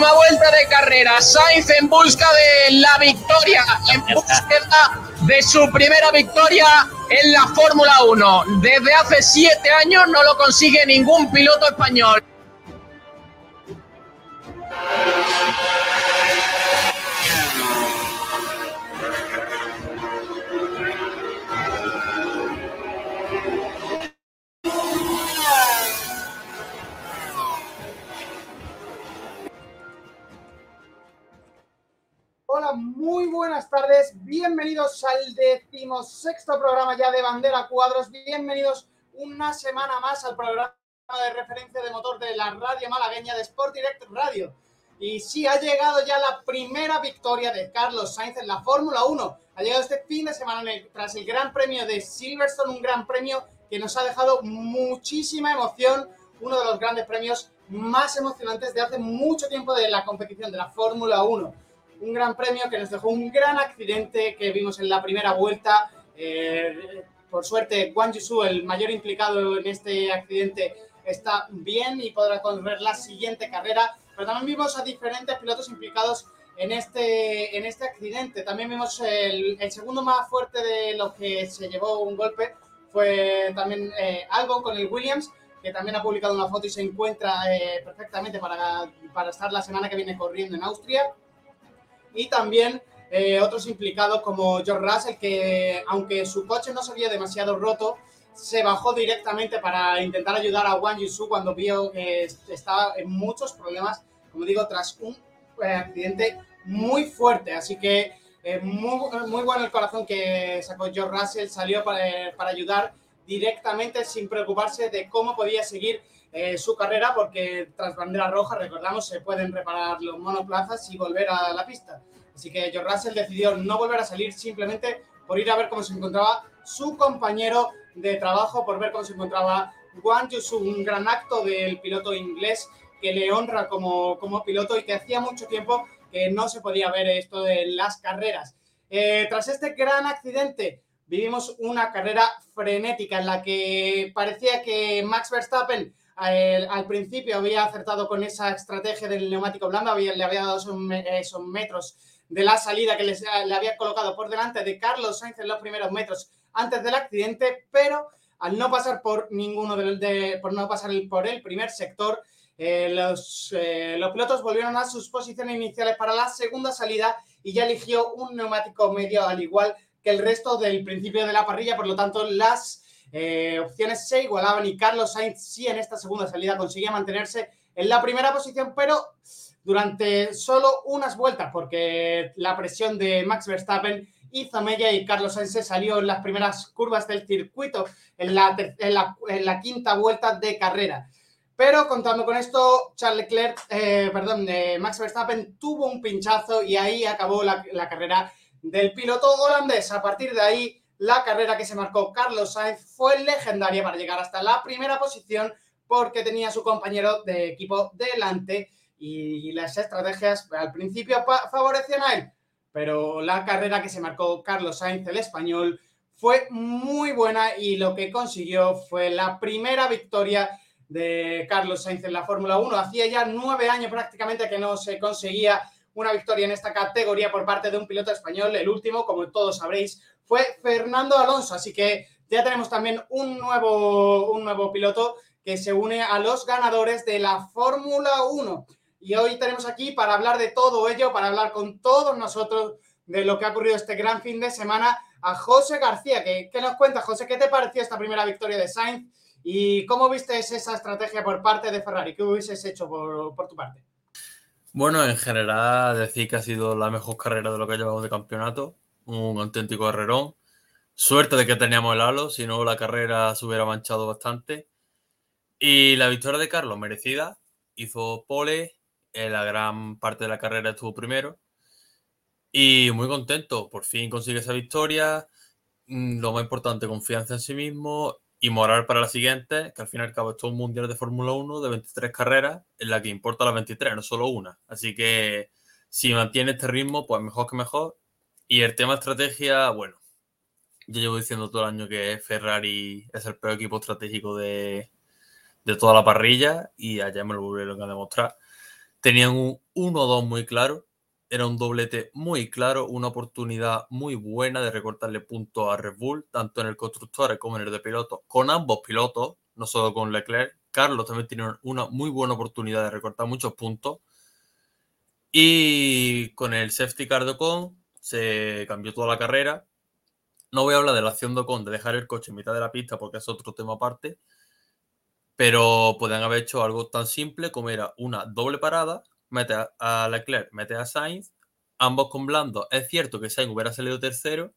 Última vuelta de carrera. Sainz en busca de la victoria, en búsqueda de su primera victoria en la Fórmula 1. Desde hace 7 años no lo consigue ningún piloto español. Hola, muy buenas tardes, bienvenidos al 16º programa ya de Bandera Cuadros, bienvenidos una semana más al programa de referencia de motor de la radio malagueña de Sport Direct Radio. Y sí, ha llegado ya la primera victoria de Carlos Sainz en la Fórmula 1, ha llegado este fin de semana tras el Gran Premio de Silverstone, un gran premio que nos ha dejado muchísima emoción, uno de los grandes premios más emocionantes de hace mucho tiempo de la competición de la Fórmula 1. Un gran premio que nos dejó un gran accidente que vimos en la primera vuelta. Por suerte, Guanyu, el mayor implicado en este accidente, está bien y podrá correr la siguiente carrera. Pero también vimos a diferentes pilotos implicados en este accidente. También vimos el segundo más fuerte de los que se llevó un golpe. Fue también Albon con el Williams, que también ha publicado una foto y se encuentra perfectamente para estar la semana que viene corriendo en Austria. Y también otros implicados como George Russell, que aunque su coche no se veía demasiado roto, se bajó directamente para intentar ayudar a Wang Yusu cuando vio que estaba en muchos problemas, como digo, tras un accidente muy fuerte. Así que muy bueno el corazón que sacó George Russell, salió para ayudar directamente sin preocuparse de cómo podía seguir su carrera, porque tras bandera roja, recordamos, se pueden reparar los monoplazas y volver a la pista. Así que George Russell decidió no volver a salir simplemente por ir a ver cómo se encontraba su compañero de trabajo, por ver cómo se encontraba Guanyu. Un gran acto del piloto inglés que le honra como piloto y que hacía mucho tiempo que no se podía ver esto de las carreras. Tras este gran accidente, vivimos una carrera frenética en la que parecía que Max Verstappen al principio había acertado con esa estrategia del neumático blando, le había dado esos metros de la salida que le había colocado por delante de Carlos Sainz en los primeros metros antes del accidente, pero al no pasar por el primer sector, los pilotos volvieron a sus posiciones iniciales para la segunda salida y ya eligió un neumático medio al igual que el resto del principio de la parrilla. Por lo tanto, las opciones se igualaban y Carlos Sainz sí en esta segunda salida conseguía mantenerse en la primera posición, pero durante solo unas vueltas, porque la presión de Max Verstappen hizo mella y Carlos Sainz se salió en las primeras curvas del circuito en la quinta vuelta de carrera. Pero contando con esto, Max Verstappen tuvo un pinchazo y ahí acabó la carrera del piloto holandés. A partir de ahí, la carrera que se marcó Carlos Sainz fue legendaria para llegar hasta la primera posición, porque tenía a su compañero de equipo delante y las estrategias al principio favorecían a él. Pero la carrera que se marcó Carlos Sainz, el español, fue muy buena y lo que consiguió fue la primera victoria de Carlos Sainz en la Fórmula 1. Hacía ya 9 años prácticamente que no se conseguía una victoria en esta categoría por parte de un piloto español. El último, como todos sabréis, fue Fernando Alonso, así que ya tenemos también un nuevo piloto que se une a los ganadores de la Fórmula 1. Y hoy tenemos aquí para hablar de todo ello, para hablar con todos nosotros de lo que ha ocurrido este gran fin de semana, a José García. ¿Qué nos cuenta, José? ¿Qué te pareció esta primera victoria de Sainz? ¿Y cómo viste esa estrategia por parte de Ferrari? ¿Qué hubieses hecho por tu parte? Bueno, en general decir que ha sido la mejor carrera de lo que llevamos de campeonato, un auténtico carrerón. Suerte de que teníamos el halo, si no la carrera se hubiera manchado bastante. Y la victoria de Carlos, merecida, hizo pole, en la gran parte de la carrera estuvo primero. Y muy contento, por fin consigue esa victoria. Lo más importante, confianza en sí mismo y moral para la siguiente, que al fin y al cabo es todo un mundial de Fórmula 1 de 23 carreras, en la que importa las 23, no solo una. Así que si mantiene este ritmo, pues mejor que mejor. Y el tema estrategia, bueno, yo llevo diciendo todo el año que Ferrari es el peor equipo estratégico de toda la parrilla y allá me lo volvieron a demostrar. tenían un 1-2 muy claro, era un doblete muy claro, una oportunidad muy buena de recortarle puntos a Red Bull, tanto en el constructor como en el de pilotos, con ambos pilotos, no solo con Leclerc. Carlos también tiene una muy buena oportunidad de recortar muchos puntos. Y con el safety car de Ocon se cambió toda la carrera. No voy a hablar de la acción de Ocon de dejar el coche en mitad de la pista porque es otro tema aparte, pero podrían haber hecho algo tan simple como era una doble parada, mete a Leclerc, mete a Sainz, ambos con blandos. Es cierto que Sainz hubiera salido tercero,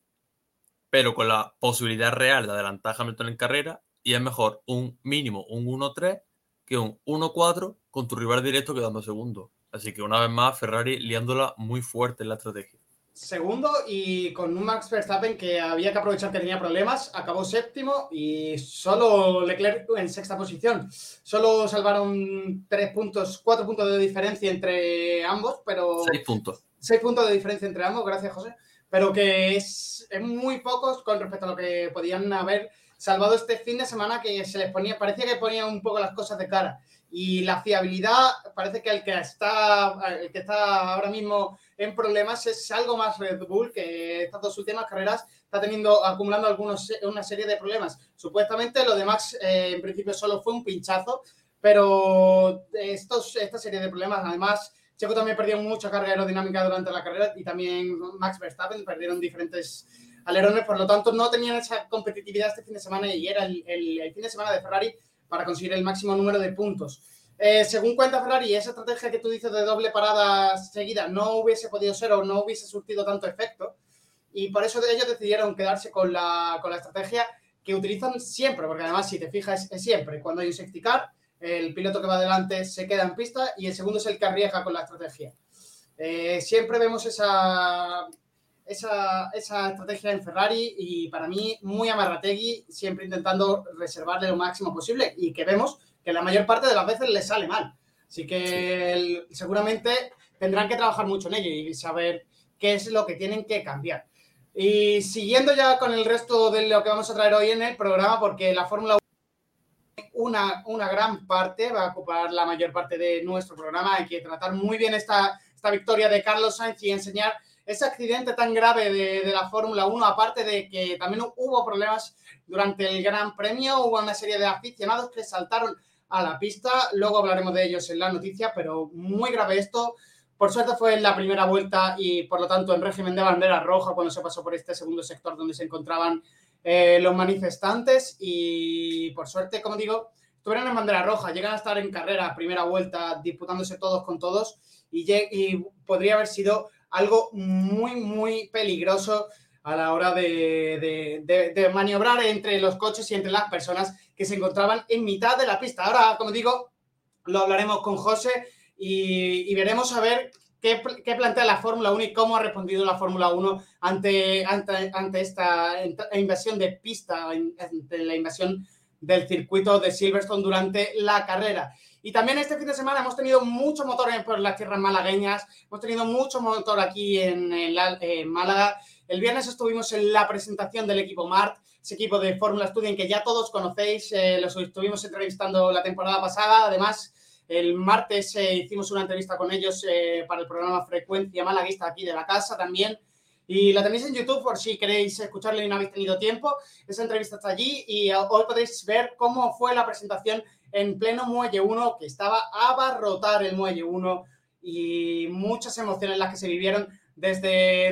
pero con la posibilidad real de adelantar a Hamilton en carrera, y es mejor un mínimo un 1-3 que un 1-4 con tu rival directo quedando segundo. Así que una vez más Ferrari liándola muy fuerte en la estrategia. Segundo, y con un Max Verstappen que había que aprovechar que tenía problemas, acabó séptimo y solo Leclerc en sexta posición. Solo salvaron 4 puntos de diferencia entre ambos, pero... 6 puntos. 6 puntos de diferencia entre ambos, gracias José. Pero que es muy pocos con respecto a lo que podían haber salvado este fin de semana, que se les ponía, parecía que ponían un poco las cosas de cara. Y la fiabilidad, parece que el que está ahora mismo en problemas es algo más Red Bull, que estas dos últimas carreras está acumulando una serie de problemas. Supuestamente lo de Max en principio solo fue un pinchazo, pero esta serie de problemas, además Checo también perdió mucha carga aerodinámica durante la carrera y también Max Verstappen perdieron diferentes alerones, por lo tanto no tenían esa competitividad este fin de semana y era el fin de semana de Ferrari para conseguir el máximo número de puntos. Según cuenta Ferrari, esa estrategia que tú dices de doble parada seguida no hubiese podido ser o no hubiese surtido tanto efecto, y por eso ellos decidieron quedarse con la estrategia que utilizan siempre, porque además, si te fijas, es siempre. Cuando hay un safety car, el piloto que va adelante se queda en pista y el segundo es el que arriesga con la estrategia. Siempre vemos esa estrategia en Ferrari y para mí muy amarrategui, siempre intentando reservarle lo máximo posible y que vemos que la mayor parte de las veces le sale mal. Así que sí, seguramente tendrán que trabajar mucho en ello y saber qué es lo que tienen que cambiar. Y siguiendo ya con el resto de lo que vamos a traer hoy en el programa, porque la Fórmula 1 una gran parte, va a ocupar la mayor parte de nuestro programa. Hay que tratar muy bien esta victoria de Carlos Sainz y enseñar ese accidente tan grave de la Fórmula 1, aparte de que también hubo problemas durante el Gran Premio, hubo una serie de aficionados que saltaron a la pista, luego hablaremos de ellos en la noticia, pero muy grave esto. Por suerte fue en la primera vuelta y por lo tanto en régimen de bandera roja cuando se pasó por este segundo sector donde se encontraban los manifestantes y por suerte, como digo, estuvieron en bandera roja, llegan a estar en carrera, primera vuelta, disputándose todos con todos y podría haber sido algo muy, muy peligroso a la hora de maniobrar entre los coches y entre las personas que se encontraban en mitad de la pista. Ahora, como digo, lo hablaremos con José y veremos a ver qué plantea la Fórmula 1 y cómo ha respondido la Fórmula 1 ante esta invasión de pista, ante la invasión del circuito de Silverstone durante la carrera. Y también este fin de semana hemos tenido muchos motores por las tierras malagueñas, hemos tenido mucho motor aquí en Málaga. El viernes estuvimos en la presentación del equipo MART, ese equipo de Fórmula Student que ya todos conocéis, los estuvimos entrevistando la temporada pasada. Además, el martes hicimos una entrevista con ellos para el programa Frecuencia Malaguista aquí de la casa también. Y la tenéis en YouTube por si queréis escucharla y no habéis tenido tiempo. Esa entrevista está allí y hoy podéis ver cómo fue la presentación en pleno Muelle 1, que estaba a abarrotar el Muelle 1 y muchas emociones las que se vivieron desde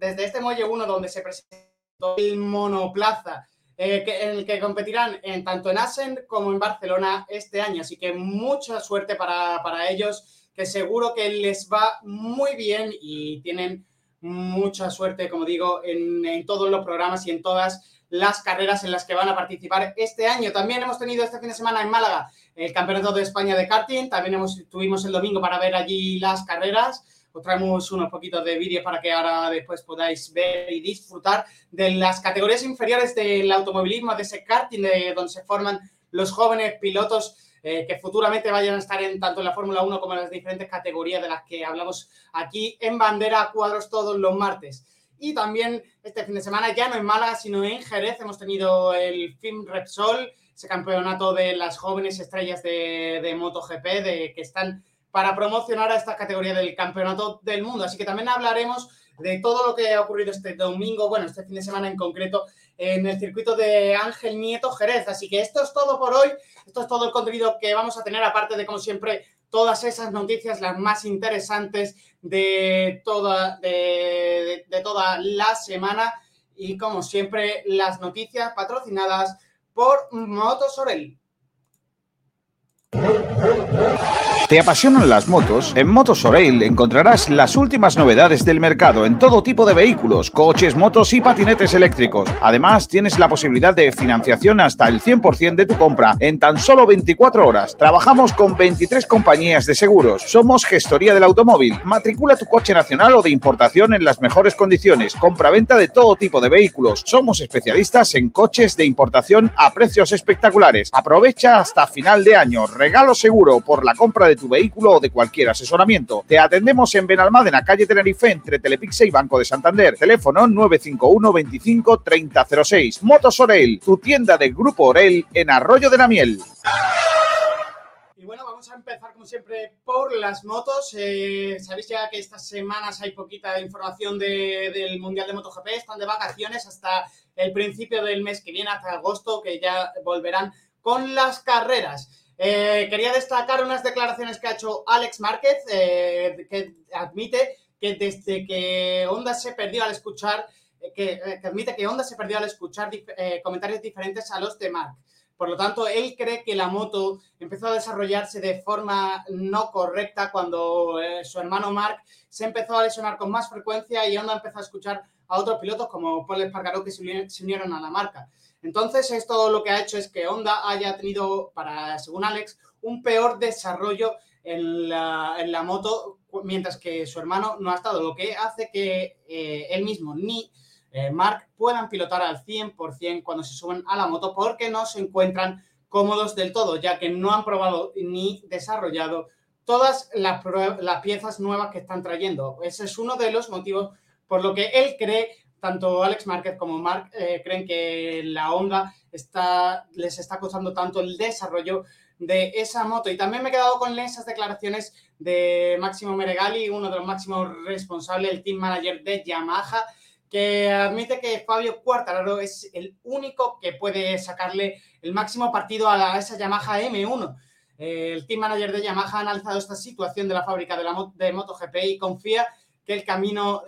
este Muelle 1 donde se presentó el monoplaza, en el que competirán tanto en Assen como en Barcelona este año. Así que mucha suerte para ellos, que seguro que les va muy bien y tienen mucha suerte, como digo, en todos los programas y en todas las carreras en las que van a participar este año. También hemos tenido este fin de semana en Málaga el Campeonato de España de karting. También estuvimos el domingo para ver allí las carreras. Os traemos unos poquitos de vídeos para que ahora después podáis ver y disfrutar de las categorías inferiores del automovilismo, de ese karting donde se forman los jóvenes pilotos que futuramente vayan a estar tanto en la Fórmula 1 como en las diferentes categorías de las que hablamos aquí en Bandera a Cuadros todos los martes. Y también este fin de semana, ya no en Málaga, sino en Jerez, hemos tenido el Film Repsol, ese campeonato de las jóvenes estrellas de MotoGP, que están para promocionar a esta categoría del Campeonato del Mundo. Así que también hablaremos de todo lo que ha ocurrido este domingo, bueno, este fin de semana en concreto, en el circuito de Ángel Nieto Jerez. Así que esto es todo por hoy, esto es todo el contenido que vamos a tener, aparte de, como siempre, todas esas noticias, las más interesantes de toda la semana y, como siempre, las noticias patrocinadas por Motos Orel. ¿Te apasionan las motos? En Motos Orel encontrarás las últimas novedades del mercado en todo tipo de vehículos, coches, motos y patinetes eléctricos. Además, tienes la posibilidad de financiación hasta el 100% de tu compra en tan solo 24 horas. Trabajamos con 23 compañías de seguros. Somos gestoría del automóvil. Matricula tu coche nacional o de importación en las mejores condiciones. Compra-venta de todo tipo de vehículos. Somos especialistas en coches de importación a precios espectaculares. Aprovecha hasta final de año. Regalo seguro por la compra de tu vehículo o de cualquier asesoramiento. Te atendemos en Benalmádena, calle Tenerife, entre Telepixe y Banco de Santander. Teléfono 951 25 30 06. Motos Orel, tu tienda del Grupo Orel en Arroyo de la Miel. Y bueno, vamos a empezar como siempre por las motos. Sabéis ya que estas semanas hay poquita información del Mundial de MotoGP. Están de vacaciones hasta el principio del mes que viene, hasta agosto, que ya volverán con las carreras. Quería destacar unas declaraciones que ha hecho Alex Márquez, que admite que desde que Honda se perdió al escuchar, comentarios diferentes a los de Marc. Por lo tanto, él cree que la moto empezó a desarrollarse de forma no correcta cuando su hermano Marc se empezó a lesionar con más frecuencia y Honda empezó a escuchar a otros pilotos como Paul Espargaró, que se unieron a la marca. Entonces, esto lo que ha hecho es que Honda haya tenido, según Alex, un peor desarrollo en la moto, mientras que su hermano no ha estado, lo que hace que él mismo ni Marc puedan pilotar al 100% cuando se suben a la moto, porque no se encuentran cómodos del todo, ya que no han probado ni desarrollado todas las piezas nuevas que están trayendo. Ese es uno de los motivos por lo que él cree. Tanto Alex Márquez como Marc creen que la Honda les está costando tanto el desarrollo de esa moto. Y también me he quedado con esas declaraciones de Máximo Meregali, uno de los máximos responsables, el team manager de Yamaha, que admite que Fabio Quartararo es el único que puede sacarle el máximo partido a esa Yamaha M1. El team manager de Yamaha ha analizado esta situación de la fábrica de MotoGP y confía que el camino...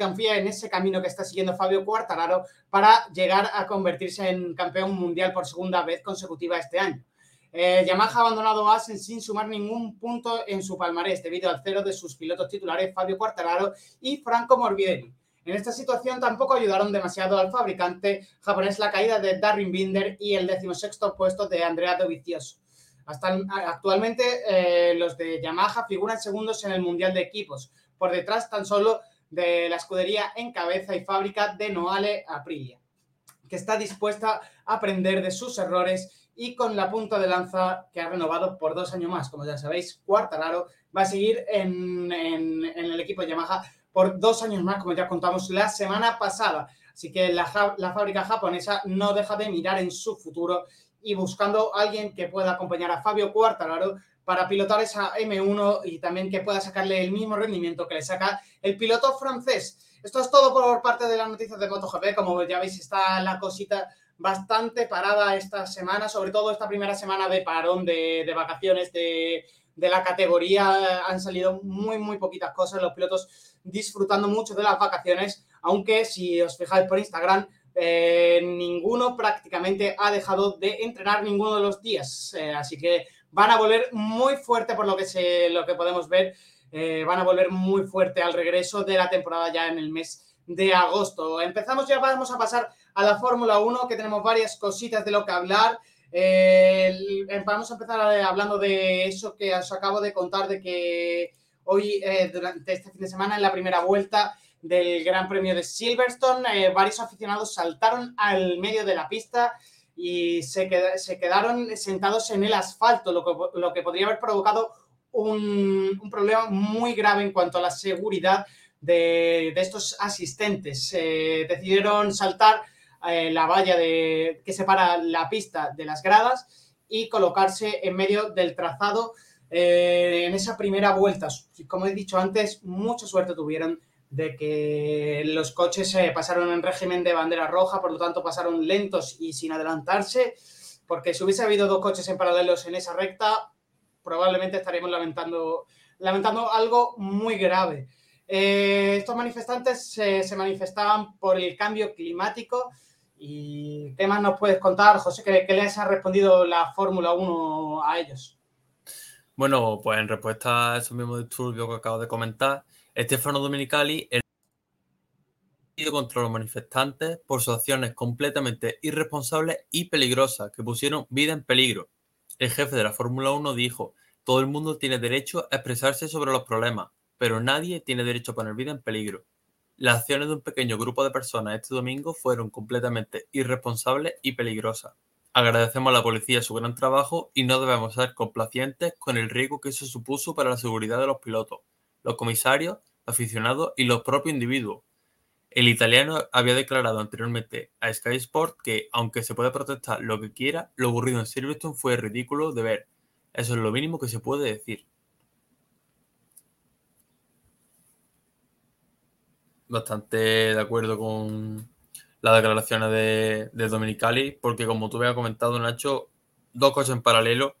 confía en ese camino que está siguiendo Fabio Quartararo para llegar a convertirse en campeón mundial por segunda vez consecutiva este año. Yamaha ha abandonado Assen sin sumar ningún punto en su palmarés debido al cero de sus pilotos titulares Fabio Quartararo y Franco Morbidelli. En esta situación tampoco ayudaron demasiado al fabricante japonés la caída de Darren Binder y el 16º puesto de Andrea Dovizioso. Actualmente los de Yamaha figuran segundos en el mundial de equipos, por detrás tan solo de la escudería en cabeza y fábrica de Noale Aprilia, que está dispuesta a aprender de sus errores y con la punta de lanza que ha renovado por 2 años más. Como ya sabéis, Quartararo va a seguir en el equipo de Yamaha por 2 años más, como ya contamos la semana pasada. Así que la fábrica japonesa no deja de mirar en su futuro y buscando a alguien que pueda acompañar a Fabio Quartararo para pilotar esa M1 y también que pueda sacarle el mismo rendimiento que le saca el piloto francés. Esto es todo por parte de las noticias de MotoGP. Como ya veis, está la cosita bastante parada esta semana, sobre todo esta primera semana de parón de vacaciones de la categoría. Han salido muy, muy poquitas cosas, los pilotos disfrutando mucho de las vacaciones, aunque si os fijáis por Instagram, ninguno prácticamente ha dejado de entrenar ninguno de los días. Así que van a volver muy fuerte por lo que podemos ver. Van a volver muy fuerte al regreso de la temporada ya en el mes de agosto. Empezamos ya, vamos a pasar a la Fórmula 1, que tenemos varias cositas de lo que hablar. Vamos a empezar hablando de eso que os acabo de contar, de que hoy, durante este fin de semana, en la primera vuelta del Gran Premio de Silverstone, varios aficionados saltaron al medio de la pista y se quedaron sentados en el asfalto, lo que podría haber provocado un problema muy grave en cuanto a la seguridad de estos asistentes. Decidieron saltar la valla que separa la pista de las gradas y colocarse en medio del trazado en esa primera vuelta, como he dicho antes, mucha suerte tuvieron de que los coches se pasaron en régimen de bandera roja, por lo tanto pasaron lentos y sin adelantarse, porque si hubiese habido dos coches en paralelos en esa recta, probablemente estaríamos lamentando algo muy grave. Estos manifestantes se manifestaban por el cambio climático. ¿Y qué más nos puedes contar, José? ¿Qué les ha respondido la Fórmula 1 a ellos? Bueno, pues en respuesta a esos mismos disturbios que acabo de comentar, Stefano Domenicali ha ido contra los manifestantes por sus acciones completamente irresponsables y peligrosas que pusieron vida en peligro. El jefe de la Fórmula 1 dijo: todo el mundo tiene derecho a expresarse sobre los problemas, pero nadie tiene derecho a poner vida en peligro. Las acciones de un pequeño grupo de personas este domingo fueron completamente irresponsables y peligrosas. Agradecemos a la policía su gran trabajo y no debemos ser complacientes con el riesgo que eso supuso para la seguridad de los pilotos, los comisarios, los aficionados y los propios individuos. El italiano había declarado anteriormente a Sky Sport que, aunque se pueda protestar lo que quiera, lo ocurrido en Silverstone fue ridículo de ver. Eso es lo mínimo que se puede decir. Bastante de acuerdo con las declaraciones de Domenicali, porque como tú habías comentado, Nacho, dos coches en paralelo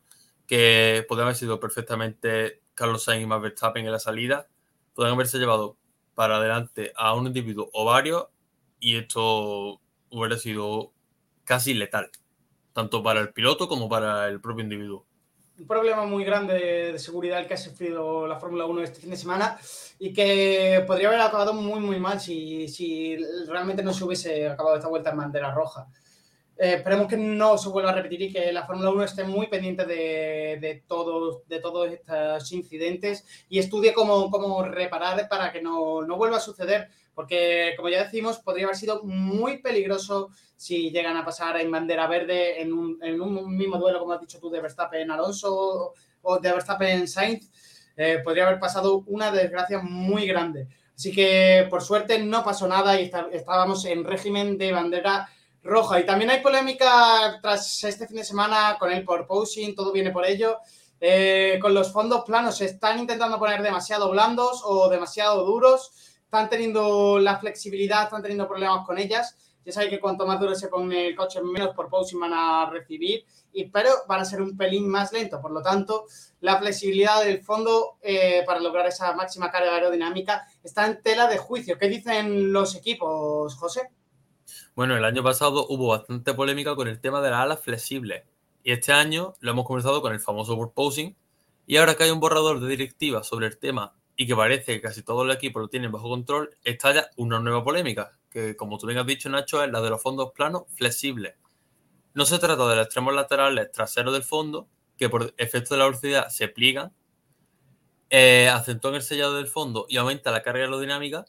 que podrían haber sido perfectamente Carlos Sainz y Max Verstappen en la salida, podrían haberse llevado para adelante a un individuo o varios, y esto hubiera sido casi letal, tanto para el piloto como para el propio individuo. Un problema muy grande de seguridad el que ha sufrido la Fórmula 1 este fin de semana, y que podría haber acabado muy, muy mal si realmente no se hubiese acabado esta vuelta en bandera roja. Esperemos que no se vuelva a repetir y que la Fórmula 1 esté muy pendiente de todos estos incidentes y estudie cómo reparar para que no vuelva a suceder, porque, como ya decimos, podría haber sido muy peligroso si llegan a pasar en bandera verde en un mismo duelo, como has dicho tú, de Verstappen-Alonso o de Verstappen-Sainz. Podría haber pasado una desgracia muy grande. Así que, por suerte, no pasó nada y estábamos en régimen de bandera roja. Y también hay polémica tras este fin de semana con el porpoising, todo viene por ello. Con los fondos planos, se están intentando poner demasiado blandos o demasiado duros. Están teniendo la flexibilidad, están teniendo problemas con ellas. Ya sabéis que cuanto más duro se pone el coche, menos porpoising van a recibir, pero van a ser un pelín más lentos. Por lo tanto, la flexibilidad del fondo para lograr esa máxima carga aerodinámica está en tela de juicio. ¿Qué dicen los equipos, José? Bueno, el año pasado hubo bastante polémica con el tema de las alas flexibles, y este año lo hemos conversado con el famoso porpoising, y ahora que hay un borrador de directiva sobre el tema y que parece que casi todos los equipos lo tienen bajo control, estalla una nueva polémica, que como tú bien has dicho, Nacho, es la de los fondos planos flexibles. No se trata de los extremos laterales traseros del fondo, que por efecto de la velocidad se pliegan, acentúan el sellado del fondo y aumenta la carga aerodinámica,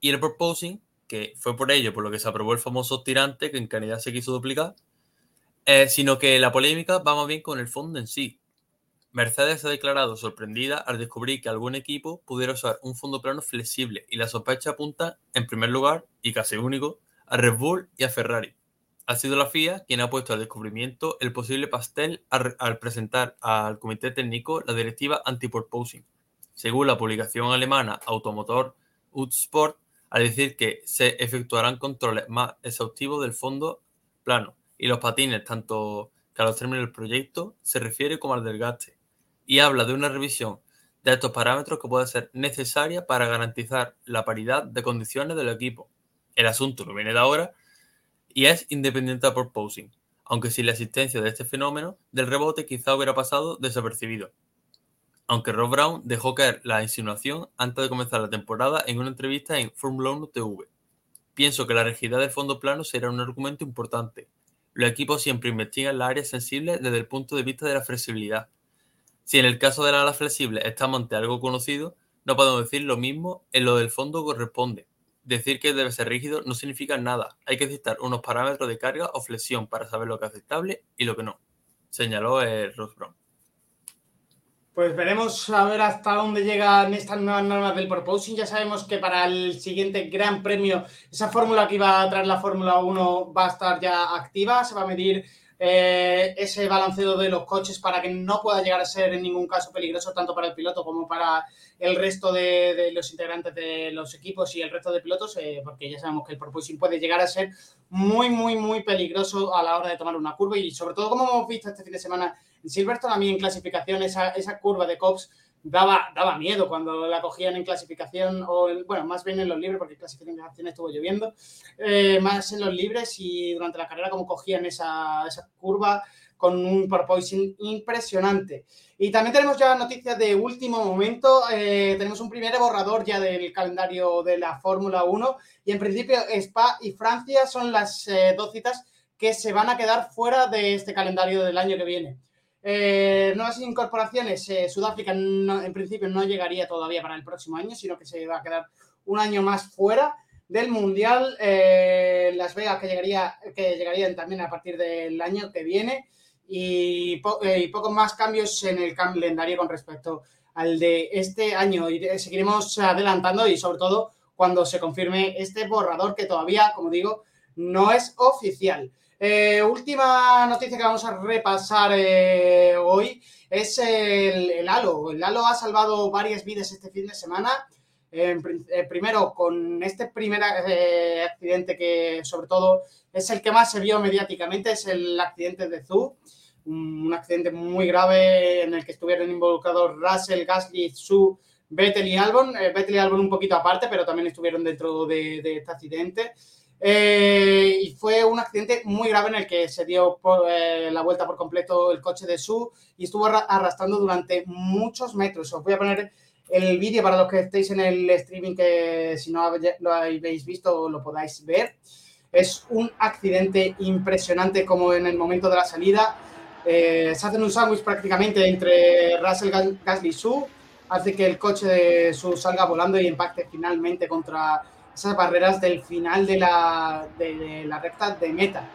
y el porpoising, que fue por ello por lo que se aprobó el famoso tirante que en Canadá se quiso duplicar, sino que la polémica va más bien con el fondo en sí. Mercedes se ha declarado sorprendida al descubrir que algún equipo pudiera usar un fondo plano flexible, y la sospecha apunta, en primer lugar y casi único, a Red Bull y a Ferrari. Ha sido la FIA quien ha puesto al descubrimiento el posible pastel al presentar al comité técnico la directiva anti-porpoising. Según la publicación alemana Automotor Utsport, al decir que se efectuarán controles más exhaustivos del fondo plano y los patines, tanto que a los términos del proyecto se refiere como al desgaste, y habla de una revisión de estos parámetros que puede ser necesaria para garantizar la paridad de condiciones del equipo. El asunto no viene de ahora y es independiente del porpoising, aunque sin la existencia de este fenómeno del rebote quizá hubiera pasado desapercibido. Aunque Ross Brawn dejó caer la insinuación antes de comenzar la temporada en una entrevista en Fórmula 1 TV. Pienso que la rigidez del fondo plano será un argumento importante. Los equipos siempre investigan las áreas sensibles desde el punto de vista de la flexibilidad. Si en el caso de las alas flexibles estamos ante algo conocido, no podemos decir lo mismo en lo del fondo corresponde. Decir que debe ser rígido no significa nada. Hay que citar unos parámetros de carga o flexión para saber lo que es aceptable y lo que no, señaló Ross Brawn. Pues veremos a ver hasta dónde llegan estas nuevas normas del porpoising. Ya sabemos que para el siguiente Gran Premio esa fórmula que iba a traer la Fórmula 1 va a estar ya activa. Se va a medir ese balanceo de los coches para que no pueda llegar a ser en ningún caso peligroso tanto para el piloto como para el resto de los integrantes de los equipos y el resto de pilotos, porque ya sabemos que el porpoising puede llegar a ser muy, muy, muy peligroso a la hora de tomar una curva y sobre todo como hemos visto este fin de semana en Silverstone. A mí en clasificación esa curva de Cops daba miedo cuando la cogían en clasificación más bien en los libres, porque en clasificación estuvo lloviendo, más en los libres y durante la carrera como cogían esa curva con un porpoising impresionante. Y también tenemos ya noticias de último momento, tenemos un primer borrador ya del calendario de la Fórmula 1 y en principio Spa y Francia son las dos citas que se van a quedar fuera de este calendario del año que viene. Nuevas incorporaciones, Sudáfrica en principio no llegaría todavía para el próximo año, sino que se va a quedar un año más fuera del Mundial. Las Vegas que llegarían también a partir del año que viene y pocos más cambios en el calendario con respecto al de este año. Y seguiremos adelantando y sobre todo cuando se confirme este borrador que todavía, como digo, no es oficial. Última noticia que vamos a repasar hoy es el halo. El halo ha salvado varias vidas este fin de semana. Primero, con este primer accidente que, sobre todo, es el que más se vio mediáticamente, es el accidente de Zhou. Un accidente muy grave en el que estuvieron involucrados Russell, Gasly, Zhou, Vettel y Albon. Vettel y Albon un poquito aparte, pero también estuvieron dentro de este accidente. Y fue un accidente muy grave en el que se dio la vuelta por completo el coche de Zhou y estuvo arrastrando durante muchos metros. Os voy a poner el vídeo para los que estéis en el streaming, que si no lo habéis visto lo podáis ver. Es un accidente impresionante, como en el momento de la salida se hacen un sándwich prácticamente entre Russell, Gasly y Zhou, hace que el coche de Zhou salga volando y impacte finalmente contra esas barreras del final de la recta de meta.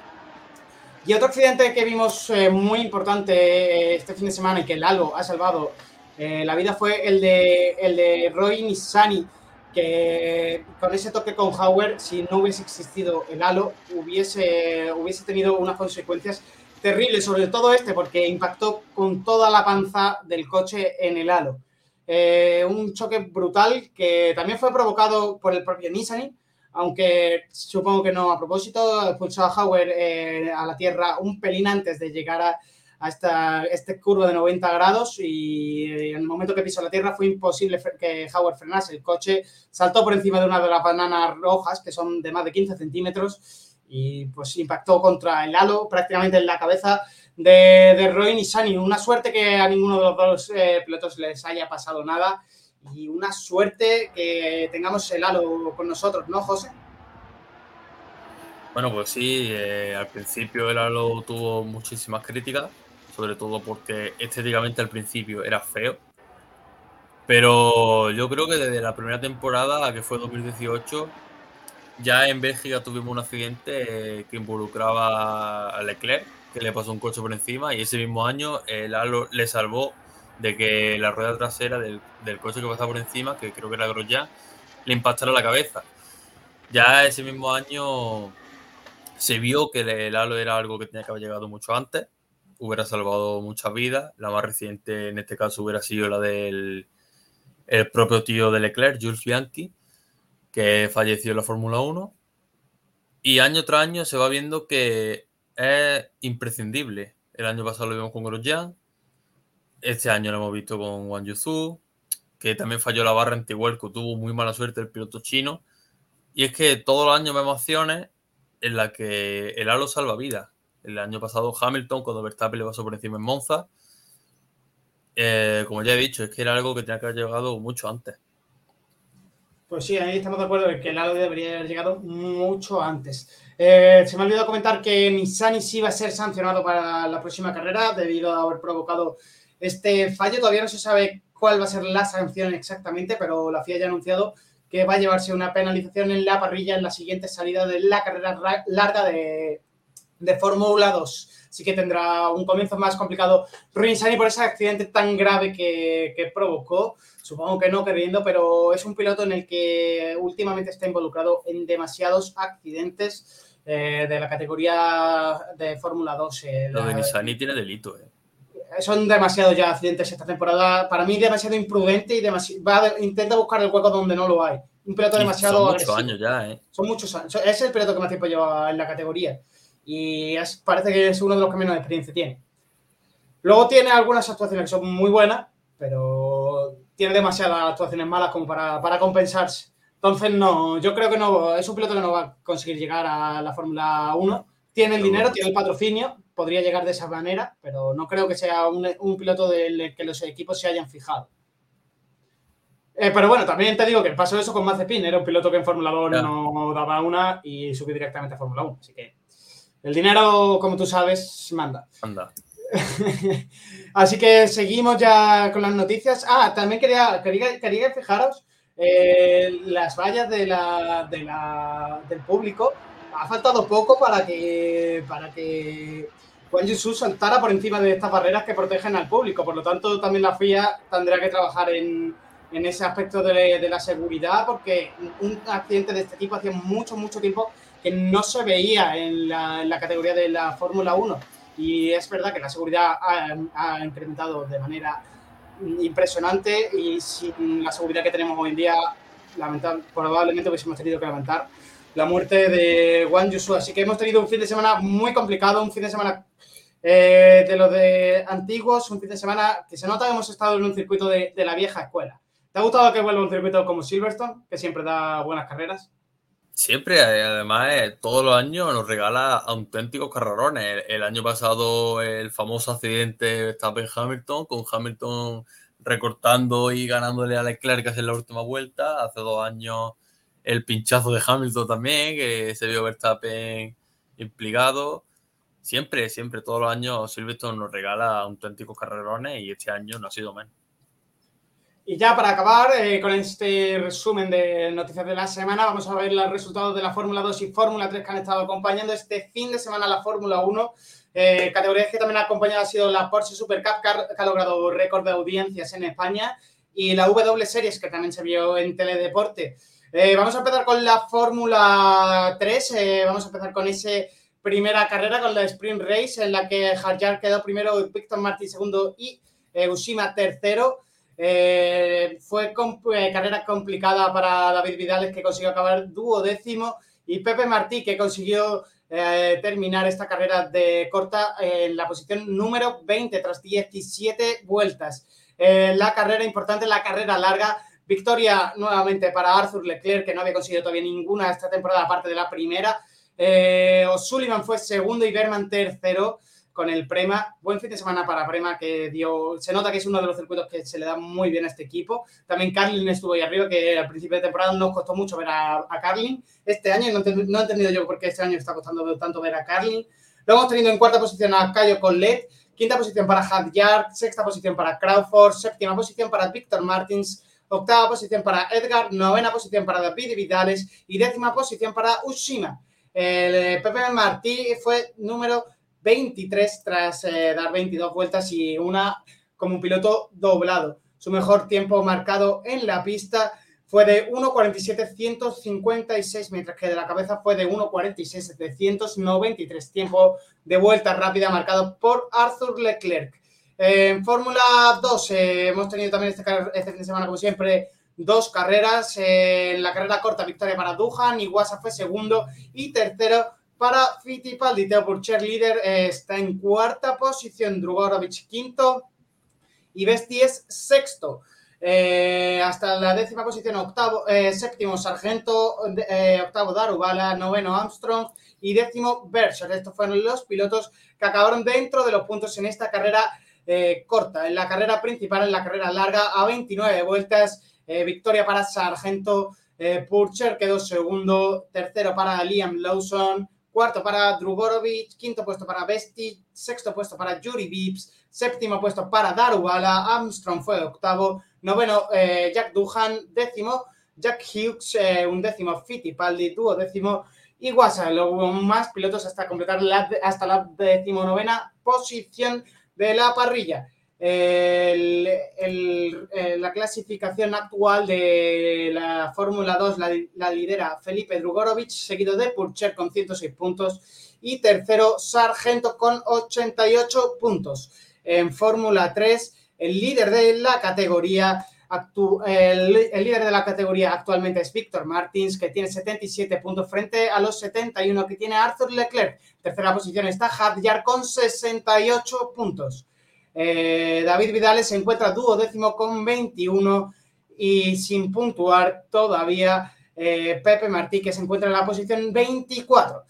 Y otro accidente que vimos muy importante este fin de semana y que el halo ha salvado la vida fue el de Roy Nissany, que con ese toque con Hauer, si no hubiese existido el halo, hubiese tenido unas consecuencias terribles, sobre todo porque impactó con toda la panza del coche en el halo. Un choque brutal que también fue provocado por el propio Nissany, aunque supongo que no a propósito. Expulsó a Hauer a la tierra un pelín antes de llegar hasta este curvo de 90 grados y en el momento que pisó la tierra fue imposible que Hauer frenase. El coche saltó por encima de una de las bananas rojas, que son de más de 15 centímetros, y pues impactó contra el halo prácticamente en la cabeza de Roy Nissany. Una suerte que a ninguno de los dos pilotos les haya pasado nada y una suerte que tengamos el halo con nosotros, ¿no, José? Bueno, pues sí, al principio el halo tuvo muchísimas críticas, sobre todo porque estéticamente al principio era feo, pero yo creo que desde la primera temporada, que fue 2018, ya en Bélgica tuvimos un accidente que involucraba a Leclerc, que le pasó un coche por encima, y ese mismo año el halo le salvó de que la rueda trasera del coche que pasaba por encima, que creo que era Grosjean, le impactara la cabeza. Ya ese mismo año se vio que el halo era algo que tenía que haber llegado mucho antes, hubiera salvado muchas vidas. La más reciente en este caso hubiera sido la del propio tío de Leclerc, Jules Bianchi, que falleció en la Fórmula 1, y año tras año se va viendo que es imprescindible. El año pasado lo vimos con Grosjean, este año lo hemos visto con Guanyu, que también falló la barra en Tehuelco, tuvo muy mala suerte el piloto chino. Y es que todos los años vemos acciones en las que el halo salva vidas. El año pasado Hamilton, cuando Verstappen le pasó por encima en Monza, como ya he dicho, es que era algo que tenía que haber llegado mucho antes. Pues sí, ahí estamos de acuerdo en que el halo debería haber llegado mucho antes. Se me ha olvidado comentar que Nissany sí va a ser sancionado para la próxima carrera debido a haber provocado este fallo. Todavía no se sabe cuál va a ser la sanción exactamente, pero la FIA ya ha anunciado que va a llevarse una penalización en la parrilla en la siguiente salida de la carrera larga de Fórmula 2. Así que tendrá un comienzo más complicado Roy Nissany por ese accidente tan grave que provocó. Supongo que no queriendo, pero es un piloto en el que últimamente está involucrado en demasiados accidentes de la categoría de Fórmula 2. Lo de Nissany tiene delito, Son demasiados ya accidentes esta temporada. Para mí demasiado imprudente y intenta buscar el hueco donde no lo hay. Un piloto demasiado... Son muchos años ya, Son muchos años. Es el piloto que más tiempo lleva en la categoría. Y parece que es uno de los que menos experiencia tiene. Luego tiene algunas actuaciones que son muy buenas, pero tiene demasiadas actuaciones malas como para compensarse. Entonces, yo creo que no. Es un piloto que no va a conseguir llegar a la Fórmula 1. Tiene el dinero, tiene el patrocinio, podría llegar de esa manera, pero no creo que sea un piloto del que los equipos se hayan fijado. Pero bueno, también te digo que pasó eso con Mazepin. Era un piloto que en Fórmula 2 no daba una y subió directamente a Fórmula 1. Así que el dinero, como tú sabes, manda. Así que seguimos ya con las noticias. También quería fijaros las vallas del público. Ha faltado poco para que Guan Yu saltara por encima de estas barreras que protegen al público. Por lo tanto, también la FIA tendrá que trabajar en ese aspecto de la seguridad, porque un accidente de este tipo hacía mucho tiempo que no se veía en la categoría de la Fórmula 1. Y es verdad que la seguridad ha incrementado de manera impresionante, y sin la seguridad que tenemos hoy en día, probablemente hubiésemos tenido que lamentar la muerte de Guan Yu. Así que hemos tenido un fin de semana muy complicado, un fin de semana de los de antiguos, un fin de semana que se nota que hemos estado en un circuito de la vieja escuela. ¿Te ha gustado que vuelva un circuito como Silverstone, que siempre da buenas carreras? Siempre, además, todos los años nos regala auténticos carrerones. El año pasado, el famoso accidente de Verstappen-Hamilton, con Hamilton recortando y ganándole a Leclerc casi en la última vuelta. Hace 2 años, el pinchazo de Hamilton también, que se vio Verstappen implicado. Siempre, todos los años Silverstone nos regala auténticos carrerones, y este año no ha sido menos. Y ya para acabar con este resumen de noticias de la semana, vamos a ver los resultados de la Fórmula 2 y Fórmula 3 que han estado acompañando este fin de semana la Fórmula 1. Categorías que también ha acompañado ha sido la Porsche Supercup, que ha logrado récord de audiencias en España, y la W Series, que también se vio en Teledeporte. Vamos a empezar con la Fórmula 3, vamos a empezar con esa primera carrera, con la Sprint Race, en la que Hadjar quedó primero, Víctor Martí segundo y Ushima tercero. Fue carrera complicada para David Vidales, que consiguió acabar duodécimo, y Pepe Martí, que consiguió terminar esta carrera de corta en la posición número 20 tras 17 vueltas. La carrera importante, la carrera larga, victoria nuevamente para Arthur Leclerc, que no había conseguido todavía ninguna esta temporada aparte de la primera. O'Sullivan fue segundo y Berman tercero con el Prema. Buen fin de semana para Prema, que se nota que es uno de los circuitos que se le da muy bien a este equipo. También Carlin estuvo ahí arriba, que al principio de temporada nos costó mucho ver a Carlin. Este año no he entendido yo por qué este año está costando tanto ver a Carlin. Luego hemos tenido en cuarta posición a Caio Collet, quinta posición para Hadjar, sexta posición para Crawford, séptima posición para Víctor Martins, octava posición para Edgar, novena posición para David Vidales y décima posición para Ushima. El Pepe Martí fue número 23 tras dar 22 vueltas y una como un piloto doblado. Su mejor tiempo marcado en la pista fue de 1:47.156, mientras que de la cabeza fue de 1:46.793. Tiempo de vuelta rápida marcado por Arthur Leclerc. En Fórmula 2 hemos tenido también este fin de semana, como siempre, 2 carreras. En la carrera corta, victoria para Duhan, Iwasa fue segundo y tercero para Fittipaldi. Théo Pourchaire, líder, está en cuarta posición. Drugovic, quinto. Y Besties, sexto. Hasta la décima posición, octavo, séptimo, Sargento, octavo, Darubala, noveno, Armstrong y décimo, Berger. Estos fueron los pilotos que acabaron dentro de los puntos en esta carrera corta. En la carrera principal, en la carrera larga, a 29 vueltas, victoria para Sargento. Pourchaire quedó segundo, tercero para Liam Lawson, cuarto para Drugovic, quinto puesto para Vesti, sexto puesto para Yuri Vips, séptimo puesto para Darubala, Armstrong fue octavo, noveno Jack Duhan, décimo Jack Hughes, undécimo Fittipaldi, duodécimo Iwasa. Luego más pilotos hasta completar hasta la 19ª posición de la parrilla. La clasificación actual de la Fórmula 2 la lidera Felipe Drugović, seguido de Pourchaire con 106 puntos y tercero Sargento con 88 puntos. En Fórmula 3, el líder de la categoría actualmente es Víctor Martins, que tiene 77 puntos frente a los 71 que tiene Arthur Leclerc. Tercera posición está Hadjar con 68 puntos. David Vidales se encuentra duodécimo con 21 y sin puntuar todavía Pepe Martí, que se encuentra en la posición 24.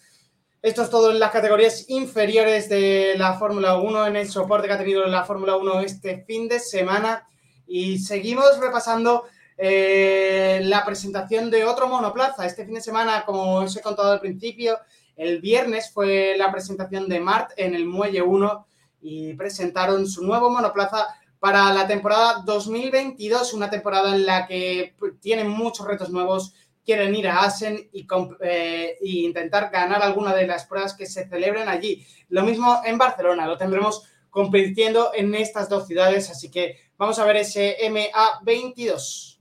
Esto es todo en las categorías inferiores de la Fórmula 1, en el soporte que ha tenido la Fórmula 1 este fin de semana, y seguimos repasando la presentación de otro monoplaza. Este fin de semana, como os he contado al principio, el viernes fue la presentación de Mart en el Muelle 1, y presentaron su nuevo monoplaza para la temporada 2022, una temporada en la que tienen muchos retos nuevos, quieren ir a Assen y intentar ganar alguna de las pruebas que se celebren allí. Lo mismo en Barcelona, lo tendremos compitiendo en estas dos ciudades, así que vamos a ver ese MA22.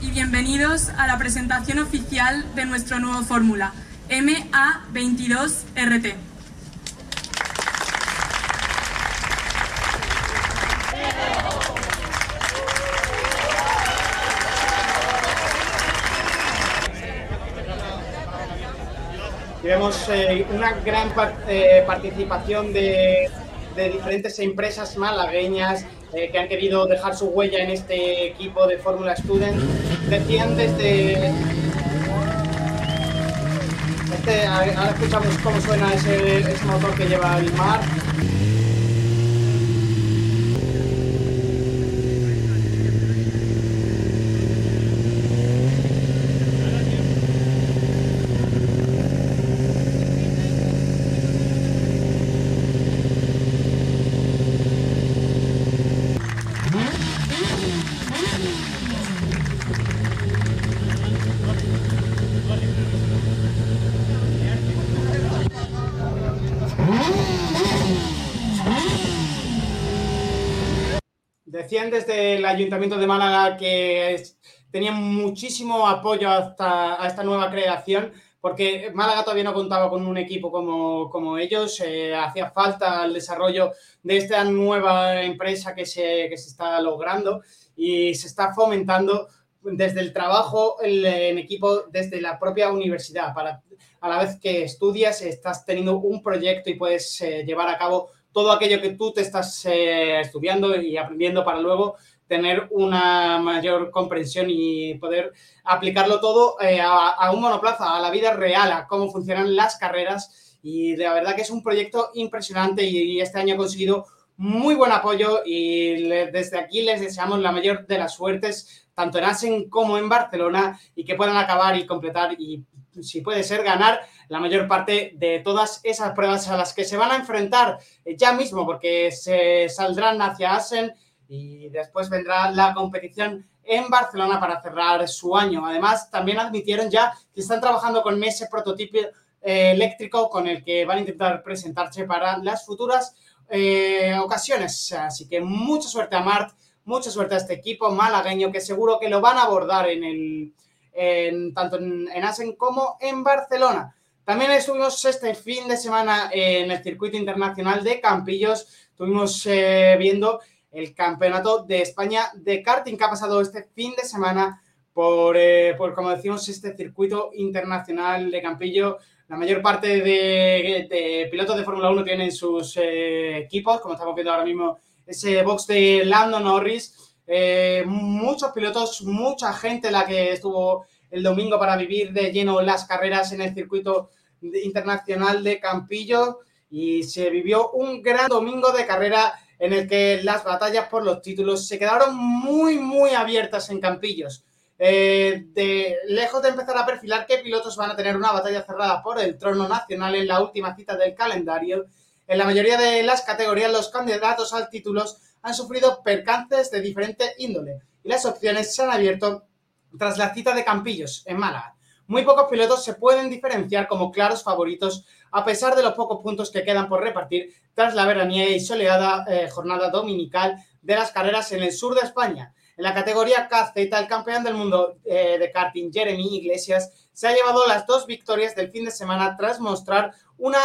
Y bienvenidos a la presentación oficial de nuestro nuevo fórmula, MA22RT. Vemos una gran participación de diferentes empresas malagueñas que han querido dejar su huella en este equipo de Fórmula Student. Decían desde... ahora escuchamos cómo suena ese motor que lleva el mar. Decían desde el Ayuntamiento de Málaga que tenían muchísimo apoyo a esta nueva creación, porque Málaga todavía no contaba con un equipo como ellos. Hacía falta el desarrollo de esta nueva empresa que se está logrando y se está fomentando desde el trabajo en equipo desde la propia universidad. A la vez que estudias, estás teniendo un proyecto y puedes llevar a cabo todo aquello que tú te estás estudiando y aprendiendo para luego tener una mayor comprensión y poder aplicarlo todo a un monoplaza, a la vida real, a cómo funcionan las carreras. Y la verdad que es un proyecto impresionante y este año ha conseguido muy buen apoyo y desde aquí les deseamos la mayor de las suertes, tanto en Assen como en Barcelona, y que puedan acabar y completar y, si puede ser, ganar la mayor parte de todas esas pruebas a las que se van a enfrentar ya mismo, porque se saldrán hacia Assen y después vendrá la competición en Barcelona para cerrar su año. Además, también admitieron ya que están trabajando con ese prototipo eléctrico con el que van a intentar presentarse para las futuras ocasiones. Así que mucha suerte a Mart, mucha suerte a este equipo malagueño, que seguro que lo van a abordar tanto en Assen como en Barcelona. También estuvimos este fin de semana en el circuito internacional de Campillos. Estuvimos viendo el campeonato de España de karting que ha pasado este fin de semana por como decimos, este circuito internacional de Campillos. La mayor parte de pilotos de Fórmula 1 tienen sus equipos, como estamos viendo ahora mismo ese box de Lando Norris. Muchos pilotos, mucha gente la que estuvo el domingo para vivir de lleno las carreras en el circuito internacional de Campillos, y se vivió un gran domingo de carrera en el que las batallas por los títulos se quedaron muy, muy abiertas en Campillos. Lejos de empezar a perfilar qué pilotos van a tener una batalla cerrada por el trono nacional en la última cita del calendario, en la mayoría de las categorías los candidatos al título han sufrido percances de diferente índole y las opciones se han abierto tras la cita de Campillos en Málaga. Muy pocos pilotos se pueden diferenciar como claros favoritos a pesar de los pocos puntos que quedan por repartir tras la veraniega y soleada jornada dominical de las carreras en el sur de España. En la categoría KZ, el campeón del mundo de karting, Jeremy Iglesias, se ha llevado las dos victorias del fin de semana tras mostrar una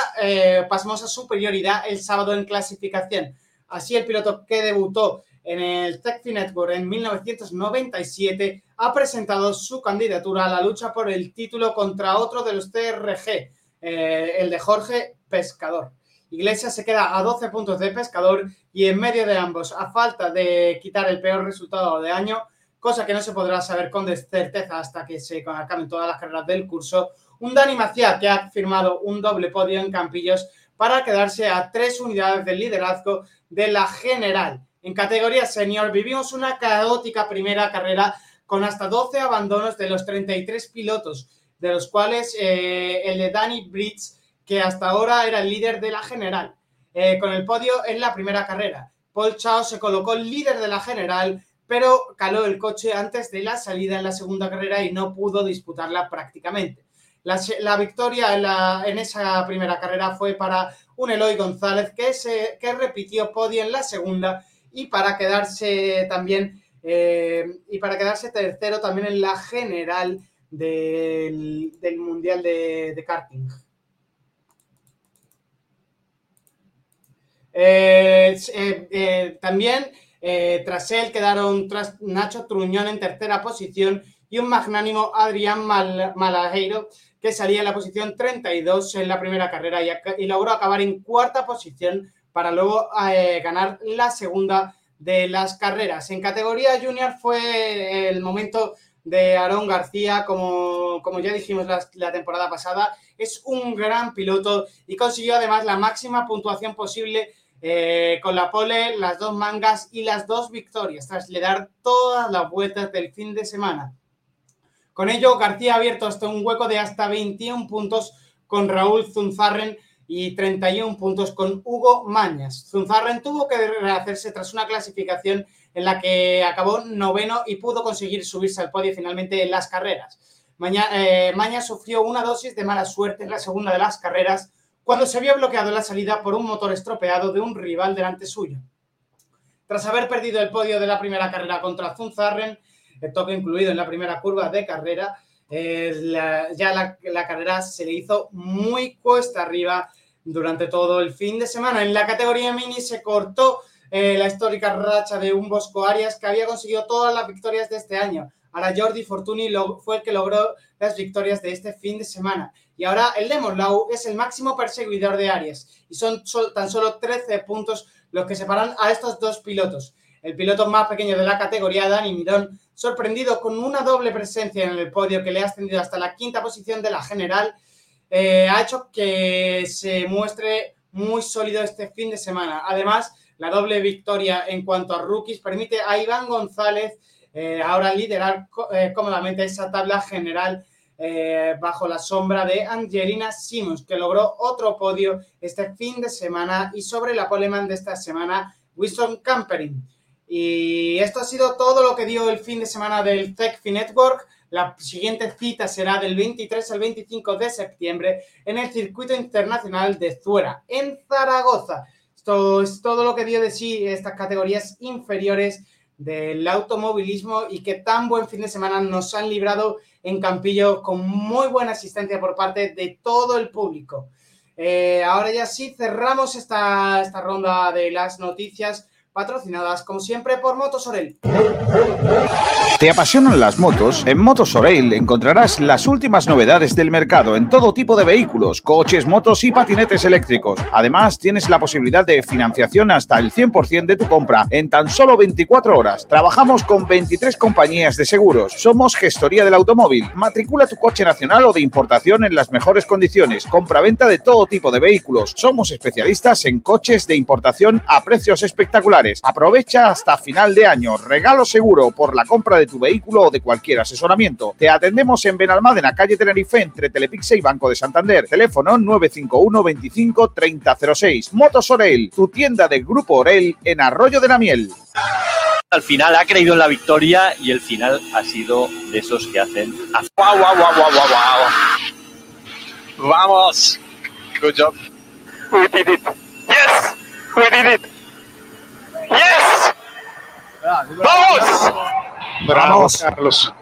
pasmosa superioridad el sábado en clasificación. Así, el piloto que debutó en el Tech Network en 1997 ha presentado su candidatura a la lucha por el título contra otro de los TRG, el de Jorge Pescador. Iglesias se queda a 12 puntos de Pescador y en medio de ambos, a falta de quitar el peor resultado de año, cosa que no se podrá saber con certeza hasta que se acaben todas las carreras del curso, un Dani Maciá que ha firmado un doble podio en Campillos para quedarse a 3 unidades del liderazgo de la general. En categoría senior vivimos una caótica primera carrera con hasta 12 abandonos de los 33 pilotos, de los cuales el de Danny Bridges, que hasta ahora era el líder de la general, con el podio en la primera carrera. Paul Chao se colocó líder de la general, pero caló el coche antes de la salida en la segunda carrera y no pudo disputarla prácticamente. La victoria en esa primera carrera fue para un Eloy González que repitió podio en la segunda y para quedarse también tercero también en la general del Mundial de Karting. También tras él quedaron Nacho Truñón en tercera posición y un magnánimo Adrián Malaheiro que salía en la posición 32 en la primera carrera y logró acabar en cuarta posición para luego ganar la segunda de las carreras. En categoría junior fue el momento de Aarón García, como ya dijimos la temporada pasada. Es un gran piloto y consiguió además la máxima puntuación posible con la pole, las dos mangas y las dos victorias, tras le dar todas las vueltas del fin de semana. Con ello, García ha abierto hasta un hueco de hasta 21 puntos con Raúl Zunzarren y 31 puntos con Hugo Mañas. Zunzarren tuvo que rehacerse tras una clasificación en la que acabó noveno y pudo conseguir subirse al podio finalmente en las carreras. Mañas sufrió una dosis de mala suerte en la segunda de las carreras cuando se vio bloqueado en la salida por un motor estropeado de un rival delante suyo. Tras haber perdido el podio de la primera carrera contra Zunzarren, el toque incluido en la primera curva de carrera, la carrera se le hizo muy cuesta arriba durante todo el fin de semana. En la categoría mini se cortó la histórica racha de un Bosco Arias que había conseguido todas las victorias de este año. Ahora Jordi Fortuny fue el que logró las victorias de este fin de semana. Y ahora el de Morlau es el máximo perseguidor de Arias y son tan solo 13 puntos los que separan a estos dos pilotos. El piloto más pequeño de la categoría, Dani Mirón, sorprendido con una doble presencia en el podio que le ha ascendido hasta la quinta posición de la general, ha hecho que se muestre muy sólido este fin de semana. Además, la doble victoria en cuanto a rookies permite a Iván González ahora liderar cómodamente esa tabla general bajo la sombra de Angelina Simmons, que logró otro podio este fin de semana y sobre la poleman de esta semana, Winston Camperin. Y esto ha sido todo lo que dio el fin de semana del Tech Network. La siguiente cita será del 23 al 25 de septiembre en el Circuito Internacional de Zuera, en Zaragoza. Esto es todo lo que dio de sí estas categorías inferiores del automovilismo y que tan buen fin de semana nos han librado en Campillo con muy buena asistencia por parte de todo el público. Ahora ya sí cerramos esta ronda de las noticias patrocinadas, como siempre, por Motos Orell. ¿Te apasionan las motos? En Motos Orell encontrarás las últimas novedades del mercado en todo tipo de vehículos, coches, motos y patinetes eléctricos. Además, tienes la posibilidad de financiación hasta el 100% de tu compra en tan solo 24 horas. Trabajamos con 23 compañías de seguros. Somos gestoría del automóvil. Matricula tu coche nacional o de importación en las mejores condiciones. Compraventa de todo tipo de vehículos. Somos especialistas en coches de importación a precios espectaculares. Aprovecha hasta final de año. Regalo seguro por la compra de tu vehículo o de cualquier asesoramiento. Te atendemos en Benalmádena, calle Tenerife, entre Telepixe y Banco de Santander. Teléfono 951 25 30 06. Motos Orell, tu tienda del Grupo Orell en Arroyo de la Miel. Al final ha creído en la victoria y el final ha sido de esos que hacen. ¡Guau, guau, guau, guau, guau! ¡Vamos! Good job. We did it. Yes, we did it. Yes. Vamos. Vamos, Carlos.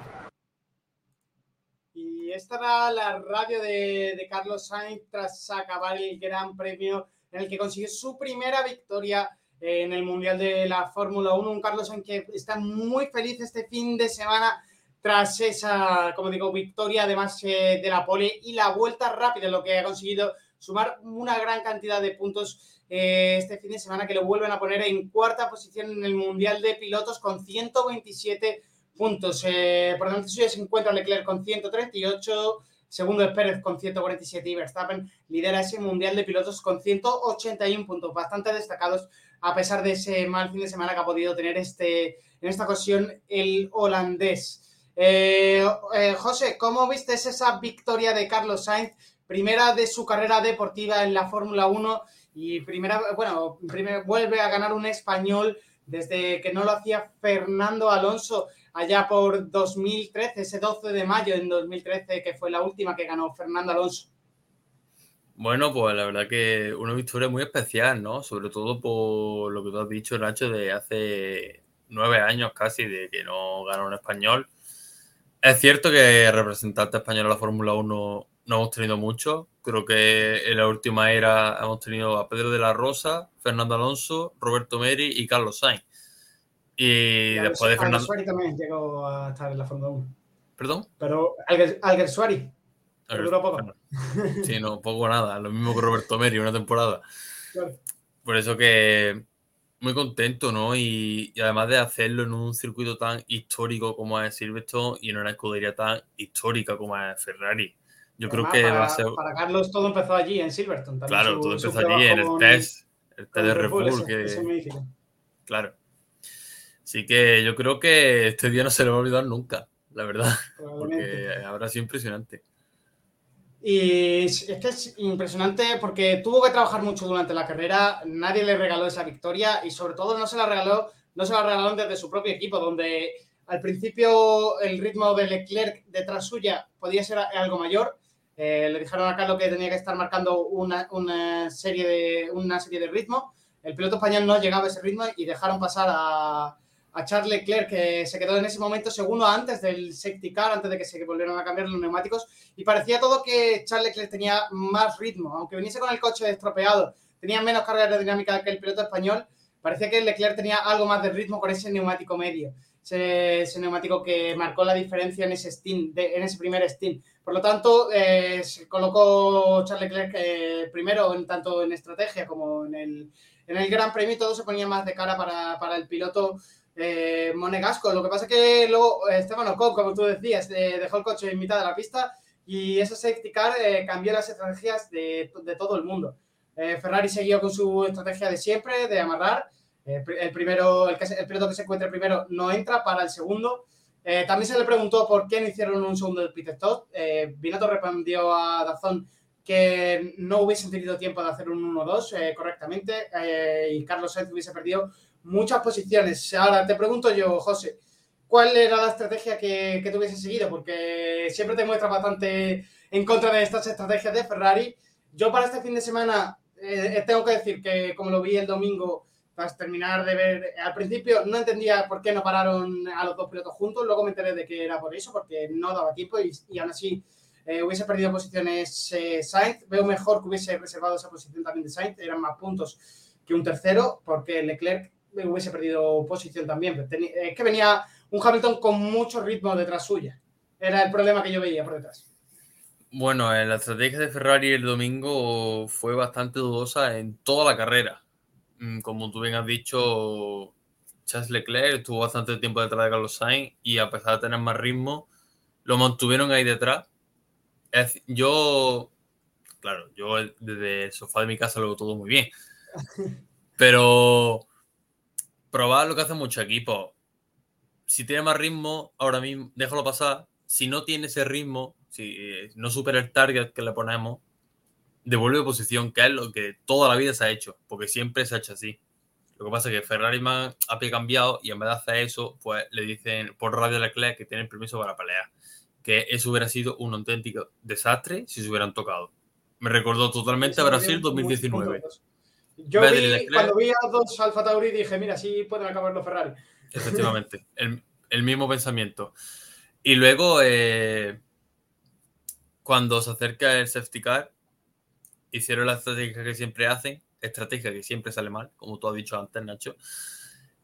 Y esta era la radio de Carlos Sainz tras acabar el Gran Premio en el que consiguió su primera victoria en el Mundial de la Fórmula 1. Un Carlos Sainz que está muy feliz este fin de semana tras esa, como digo, victoria además de la pole y la vuelta rápida, lo que ha conseguido sumar una gran cantidad de puntos este fin de semana, que lo vuelven a poner en cuarta posición en el Mundial de Pilotos con 127 puntos. Por delante suyo se encuentra Leclerc con 138, segundo es Pérez con 147 y Verstappen lidera ese Mundial de Pilotos con 181 puntos, bastante destacados a pesar de ese mal fin de semana que ha podido tener en esta ocasión el holandés. José, ¿cómo viste esa victoria de Carlos Sainz? Primera de su carrera deportiva en la Fórmula 1 y primera, vuelve a ganar un español desde que no lo hacía Fernando Alonso allá por 2013, ese 12 de mayo en 2013 que fue la última que ganó Fernando Alonso. Bueno, pues la verdad que una victoria muy especial, ¿no? Sobre todo por lo que tú has dicho, Nacho, de hace 9 años casi de que no ganó un español. Es cierto que representante español en la Fórmula 1 no hemos tenido mucho. Creo que en la última era hemos tenido a Pedro de la Rosa, Fernando Alonso, Roberto Meri y Carlos Sainz. Y después de Fernando... Alguersuari también llegó a estar en la Fórmula 1. ¿Perdón? Pero Alguersuari. Duró poco. Sí, no, poco nada. Lo mismo que Roberto Meri, una temporada. Claro. Por eso que muy contento, ¿no? Y además de hacerlo en un circuito tan histórico como es Silverstone y en una escudería tan histórica como es Ferrari. Yo además, creo que va a ser... Para Carlos todo empezó allí, en Silverstone. También claro, todo empezó allí, en el test de Red Bull. Claro. Así que yo creo que este día no se le va a olvidar nunca, la verdad. Porque habrá sido impresionante. Y es que es impresionante porque tuvo que trabajar mucho durante la carrera, nadie le regaló esa victoria y sobre todo no se la regalaron desde su propio equipo, donde al principio el ritmo de Leclerc detrás suya podía ser algo mayor. Le dijeron a Carlos que tenía que estar marcando una serie de ritmos. El piloto español no llegaba a ese ritmo y dejaron pasar a Charles Leclerc, que se quedó en ese momento segundo antes del safety car, antes de que se volvieran a cambiar los neumáticos, y parecía todo que Charles Leclerc tenía más ritmo, aunque viniese con el coche estropeado, tenía menos carga aerodinámica que el piloto español, parecía que Leclerc tenía algo más de ritmo con ese neumático medio, ese neumático que marcó la diferencia en ese stint, en ese primer stint. Por lo tanto, se colocó Charles Leclerc primero, tanto en estrategia como en el Gran Premio, todo se ponía más de cara para el piloto monegasco. Lo que pasa es que luego Esteban Ocon, como tú decías, dejó el coche en mitad de la pista y ese safety car cambió las estrategias de todo el mundo. Ferrari siguió con su estrategia de siempre, de amarrar. El piloto que se encuentra primero no entra, para el segundo. También se le preguntó por qué no hicieron un segundo del pit stop. Binotto respondió a Dazón que no hubiesen tenido tiempo de hacer un 1-2 correctamente y Carlos Sainz hubiese perdido muchas posiciones. Ahora te pregunto yo, José, ¿cuál era la estrategia que tú hubieses seguido? Porque siempre te muestras bastante en contra de estas estrategias de Ferrari. Yo para este fin de semana tengo que decir que, como lo vi el domingo, tras terminar de ver, al principio no entendía por qué no pararon a los dos pilotos juntos, luego me enteré de que era por eso, porque no daba tiempo y aún así hubiese perdido posiciones Sainz. Veo mejor que hubiese reservado esa posición también de Sainz, eran más puntos que un tercero, porque Leclerc hubiese perdido posición también. Es que venía un Hamilton con mucho ritmo detrás suya. Era el problema que yo veía por detrás. Bueno, la estrategia de Ferrari el domingo fue bastante dudosa en toda la carrera. Como tú bien has dicho, Charles Leclerc estuvo bastante tiempo detrás de Carlos Sainz y a pesar de tener más ritmo, lo mantuvieron ahí detrás. Yo desde el sofá de mi casa lo veo todo muy bien. Pero... probar lo que hace mucho equipo. Si tiene más ritmo, ahora mismo, déjalo pasar. Si no tiene ese ritmo, si no supera el target que le ponemos, devuelve posición, que es lo que toda la vida se ha hecho, porque siempre se ha hecho así. Lo que pasa es que Ferrari más ha cambiado y en vez de hacer eso, pues le dicen por radio a Leclerc que tienen permiso para pelear. Que eso hubiera sido un auténtico desastre si se hubieran tocado. Me recordó totalmente a Brasil 2019. Yo cuando vi a dos Alfa Tauri dije, mira, sí pueden acabar los Ferrari. Efectivamente, el mismo pensamiento. Y luego, cuando se acerca el safety car, hicieron la estrategia que siempre hacen, estrategia que siempre sale mal, como tú has dicho antes, Nacho.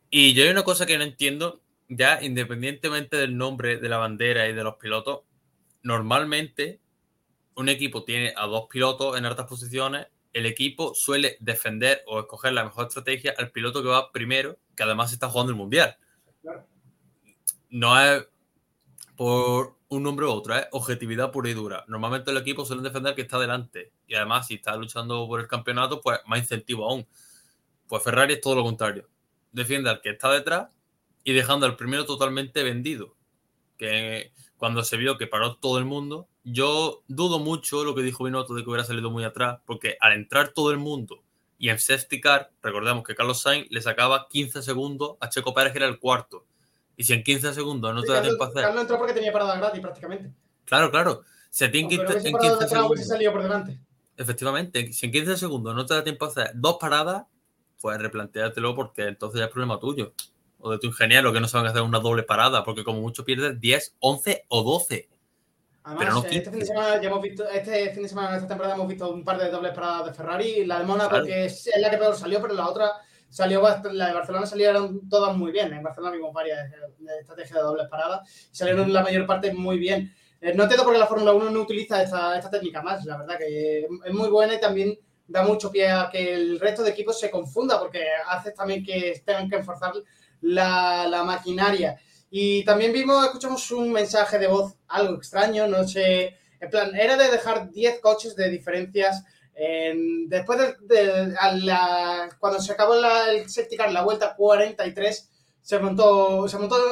Y yo hay una cosa que no entiendo, ya independientemente del nombre, de la bandera y de los pilotos, normalmente un equipo tiene a dos pilotos en altas posiciones, el equipo suele defender o escoger la mejor estrategia al piloto que va primero, que además está jugando el Mundial. No es por un nombre u otro, es objetividad pura y dura. Normalmente el equipo suele defender que está delante y además si está luchando por el campeonato, pues más incentivo aún. Pues Ferrari es todo lo contrario. Defiende al que está detrás y dejando al primero totalmente vendido. Que cuando se vio que paró todo el mundo, yo dudo mucho lo que dijo Binotto de que hubiera salido muy atrás, porque al entrar todo el mundo y en safety car, recordemos que Carlos Sainz le sacaba 15 segundos a Checo Pérez, que era el cuarto. Y si en 15 segundos no te da tiempo a hacer... Carlos entró porque tenía parada gratis prácticamente. Claro. Si a ti en 15 segundos... Efectivamente, si en 15 segundos no te da tiempo a hacer dos paradas, pues replantéatelo, porque entonces ya es problema tuyo o de tu ingeniero, que no saben hacer una doble parada, porque como mucho pierdes 10, 11 o 12. Además, pero no este fin de semana, esta temporada, hemos visto un par de dobles paradas de Ferrari. La de Mónaco, claro, que es la que peor salió, pero la otra salió, la de Barcelona salieron todas muy bien. En Barcelona vimos varias estrategias de dobles paradas y salieron la mayor parte muy bien. No entiendo por qué la Fórmula 1 no utiliza esta técnica más, la verdad que es muy buena y también da mucho pie a que el resto de equipos se confunda, porque hace también que tengan que enforzar la maquinaria. Y también escuchamos un mensaje de voz algo extraño, no sé, en plan, era de dejar 10 coches de diferencias después cuando se acabó el safety car, la vuelta 43, se montó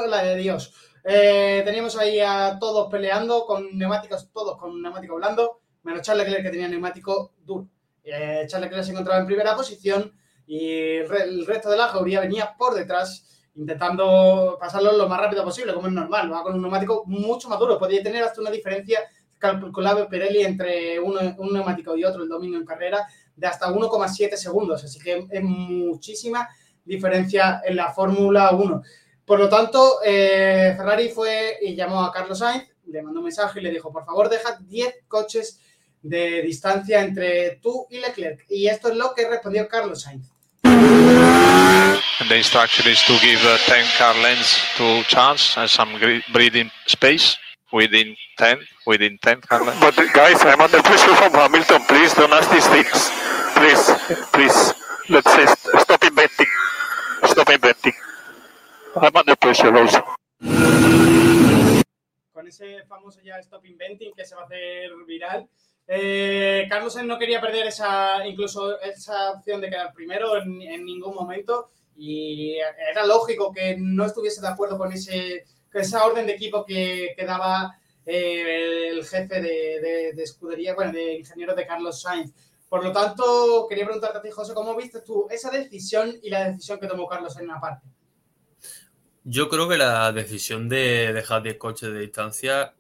la de Dios. Teníamos ahí a todos peleando con neumáticos, todos con neumático blando, menos Charles Leclerc, que tenía neumático duro. Charles Leclerc se encontraba en primera posición y el resto de la jauría venía por detrás intentando pasarlo lo más rápido posible, como es normal, va con un neumático mucho más duro. Podría tener hasta una diferencia calculable Pirelli entre un neumático y otro, el dominio en carrera, de hasta 1,7 segundos, así que es muchísima diferencia en la Fórmula 1. Por lo tanto, Ferrari fue y llamó a Carlos Sainz, le mandó un mensaje y le dijo, por favor, deja 10 coches de distancia entre tú y Leclerc. Y esto es lo que respondió Carlos Sainz. The instruction is to give 10 car lengths to Charles and some breathing space within 10 car lengths. But guys, I'm under pressure from Hamilton. Please don't ask these things. Please. Let's say stop inventing. I'm under pressure also. Con ese famoso ya stop inventing que se va a hacer viral. Carlos Sainz no quería perder esa opción de quedar primero en ningún momento, y era lógico que no estuviese de acuerdo con esa orden de equipo que daba el jefe de escudería, de ingenieros de Carlos Sainz. Por lo tanto, quería preguntarte a ti, José, ¿cómo viste tú esa decisión y la decisión que tomó Carlos Sainz aparte? Yo creo que la decisión de dejar 10 coches de distancia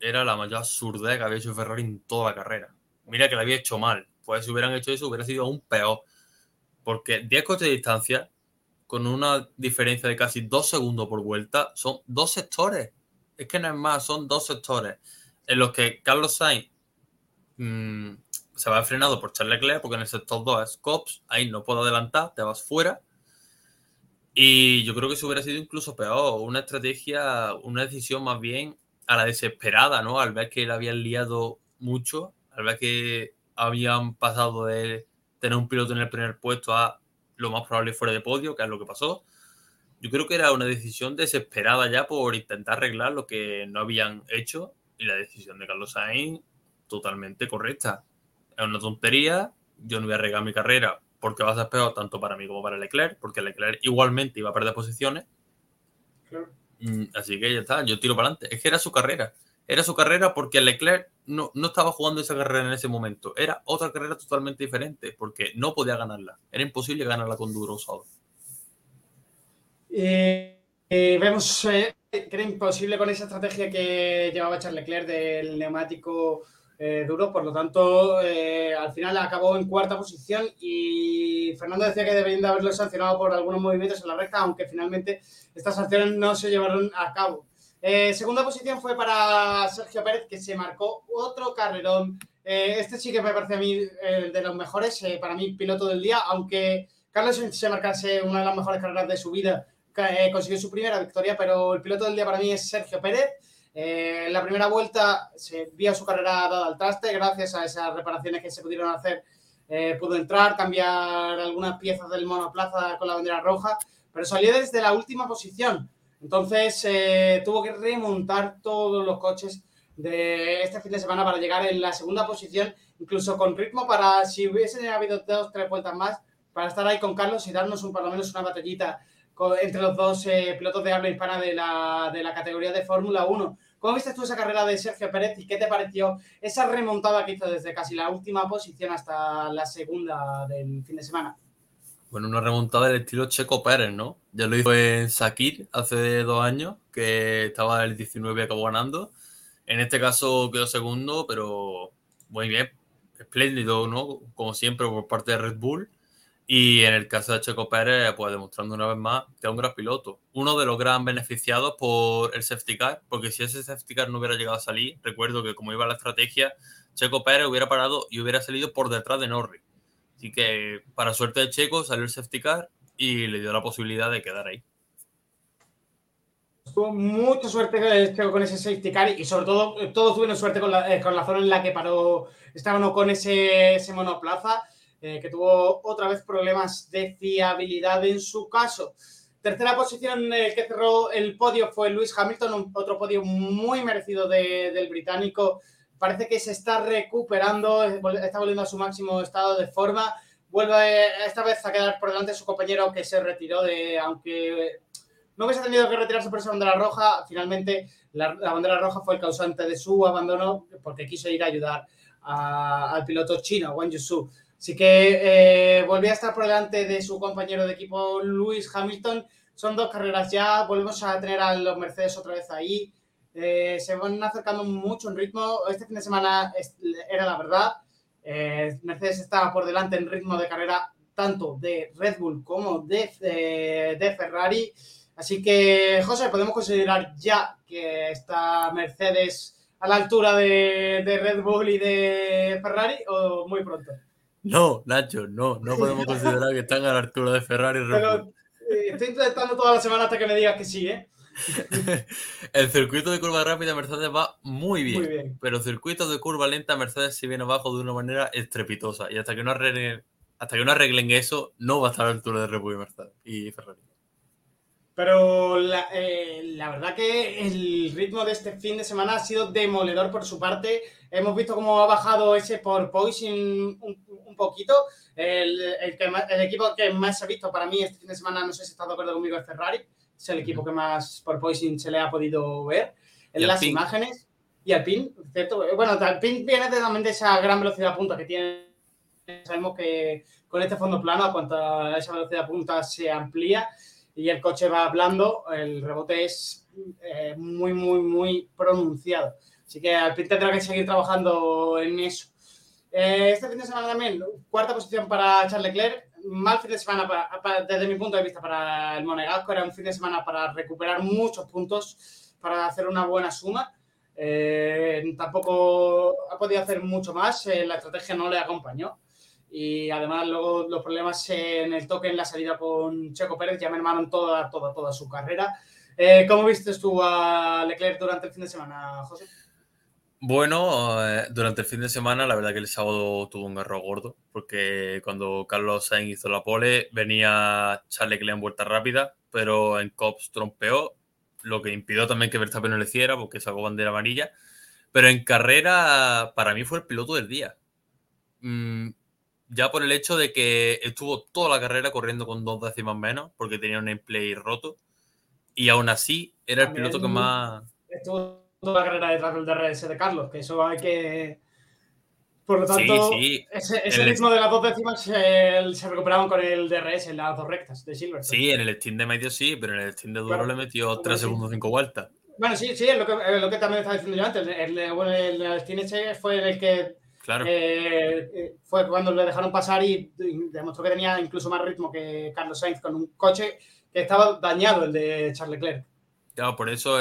era la mayor absurdez que había hecho Ferrari en toda la carrera. Mira que la había hecho mal. Pues si hubieran hecho eso, hubiera sido aún peor. Porque 10 coches de distancia, con una diferencia de casi 2 segundos por vuelta, son 2 sectores. Es que no es más, son 2 sectores. En los que Carlos Sainz se va frenado por Charles Leclerc, porque en el sector 2 es Cops, ahí no puedo adelantar, te vas fuera. Y yo creo que eso hubiera sido incluso peor. Una decisión más bien a la desesperada, ¿no? Al ver que la habían liado mucho, al ver que habían pasado de tener un piloto en el primer puesto a lo más probable fuera de podio, que es lo que pasó. Yo creo que era una decisión desesperada ya por intentar arreglar lo que no habían hecho, y la decisión de Carlos Sainz totalmente correcta. Es una tontería, yo no voy a arreglar mi carrera porque va a ser peor tanto para mí como para Leclerc, porque Leclerc igualmente iba a perder posiciones. Claro. Así que ya está, yo tiro para adelante. Es que era su carrera porque Leclerc no estaba jugando esa carrera en ese momento. Era otra carrera totalmente diferente porque no podía ganarla. Era imposible ganarla con duro usado. Vemos que era imposible con esa estrategia que llevaba Charles Leclerc del neumático duro, por lo tanto, al final acabó en cuarta posición y Fernando decía que deberían de haberlo sancionado por algunos movimientos en la recta, aunque finalmente estas sanciones no se llevaron a cabo. Segunda posición fue para Sergio Pérez, que se marcó otro carrerón. Este sí que me parece a mí de los mejores, para mí piloto del día, aunque Carlos Sainz se marcase una de las mejores carreras de su vida, consiguió su primera victoria, pero el piloto del día para mí es Sergio Pérez. En la primera vuelta se vio su carrera dada al traste, gracias a esas reparaciones que se pudieron hacer, pudo entrar, cambiar algunas piezas del monoplaza con la bandera roja, pero salió desde la última posición. Entonces tuvo que remontar todos los coches de este fin de semana para llegar en la segunda posición, incluso con ritmo para, si hubiesen habido 2 o 3 vueltas más, para estar ahí con Carlos y darnos por lo menos una batallita entre los dos pilotos de habla hispana de la categoría de Fórmula 1. ¿Cómo viste tú esa carrera de Sergio Pérez y qué te pareció esa remontada que hizo desde casi la última posición hasta la segunda del fin de semana? Bueno, una remontada del estilo Checo Pérez, ¿no? Ya lo hizo en Sakir hace 2 años, que estaba el 19 y acabó ganando. En este caso quedó segundo, pero muy bien, espléndido, ¿no? Como siempre, por parte de Red Bull. Y en el caso de Checo Pérez, pues demostrando una vez más que es un gran piloto. Uno de los gran beneficiados por el safety car, porque si ese safety car no hubiera llegado a salir, recuerdo que como iba la estrategia, Checo Pérez hubiera parado y hubiera salido por detrás de Norris. Así que, para suerte de Checo, salió el safety car y le dio la posibilidad de quedar ahí. Tuvo mucha suerte Checo con ese safety car y, sobre todo, todos tuvieron suerte con la zona en la que paró Esteban Ocon ese monoplaza, que tuvo otra vez problemas de fiabilidad en su caso. Tercera posición en el que cerró el podio fue Lewis Hamilton, otro podio muy merecido del británico. Parece que se está recuperando, está volviendo a su máximo estado de forma. Vuelve esta vez a quedar por delante su compañero que se retiró, aunque no hubiese tenido que retirarse por esa bandera roja. Finalmente la bandera roja fue el causante de su abandono porque quiso ir a ayudar al piloto chino, Guanyu. Así que volvió a estar por delante de su compañero de equipo, Lewis Hamilton. Son 2 carreras ya, volvemos a tener a los Mercedes otra vez ahí. Se van acercando mucho en ritmo. Este fin de semana era la verdad. Mercedes estaba por delante en ritmo de carrera tanto de Red Bull como de Ferrari. Así que, José, podemos considerar ya que está Mercedes a la altura de Red Bull y de Ferrari, o muy pronto. No, Nacho, no podemos considerar que están a la altura de Ferrari y Red Bull. Pero, estoy intentando toda la semana hasta que me digas que sí, ¿eh? El circuito de curva rápida Mercedes va muy bien, pero el circuito de curva lenta Mercedes se viene abajo de una manera estrepitosa y hasta que no arreglen eso no va a estar a la altura de Red Bull y Ferrari. Pero la verdad que el ritmo de este fin de semana ha sido demoledor por su parte. Hemos visto cómo ha bajado ese porpoising un poquito. El equipo que más se ha visto para mí este fin de semana, no sé si estás de acuerdo conmigo, es Ferrari. Es el equipo que más porpoising se le ha podido ver en las imágenes. Y Alpine, ¿cierto? Bueno, Alpine viene también de esa gran velocidad punta que tiene. Sabemos que con este fondo plano, a cuanto a esa velocidad punta se amplía y el coche va blando, el rebote es muy, muy, muy pronunciado. Así que Alpine tendrá que seguir trabajando en eso. Este fin de semana también, 4ª posición para Charles Leclerc. Mal fin de semana desde mi punto de vista para el monegasco. Era un fin de semana para recuperar muchos puntos, para hacer una buena suma. Tampoco ha podido hacer mucho más, la estrategia no le acompañó y además luego los problemas en el toque en la salida con Checo Pérez ya mermaron toda su carrera. ¿Cómo viste tú a Leclerc durante el fin de semana, José? Bueno, durante el fin de semana la verdad que el sábado tuvo un error gordo porque cuando Carlos Sainz hizo la pole venía Charles Leclerc en vuelta rápida, pero en Cops trompeó, lo que impidió también que Verstappen no le hiciera porque sacó bandera amarilla, pero en carrera para mí fue el piloto del día. Ya por el hecho de que estuvo toda la carrera corriendo con 2 décimas menos porque tenía un gameplay roto y aún así era el piloto que más... Toda la carrera detrás del DRS de Carlos, que eso hay que... Por lo tanto, sí. Ese ritmo de las 2 décimas se recuperaron con el DRS en las 2 rectas de Silverstone. Sí, en el stint de medio sí, pero en el stint de duro claro. Le metió 3 segundos 5 vueltas. Bueno, sí, es lo que también estaba diciendo yo antes. El Stine fue el que claro. Fue cuando le dejaron pasar y demostró que tenía incluso más ritmo que Carlos Sainz con un coche que estaba dañado, el de Charles Leclerc. Claro, por eso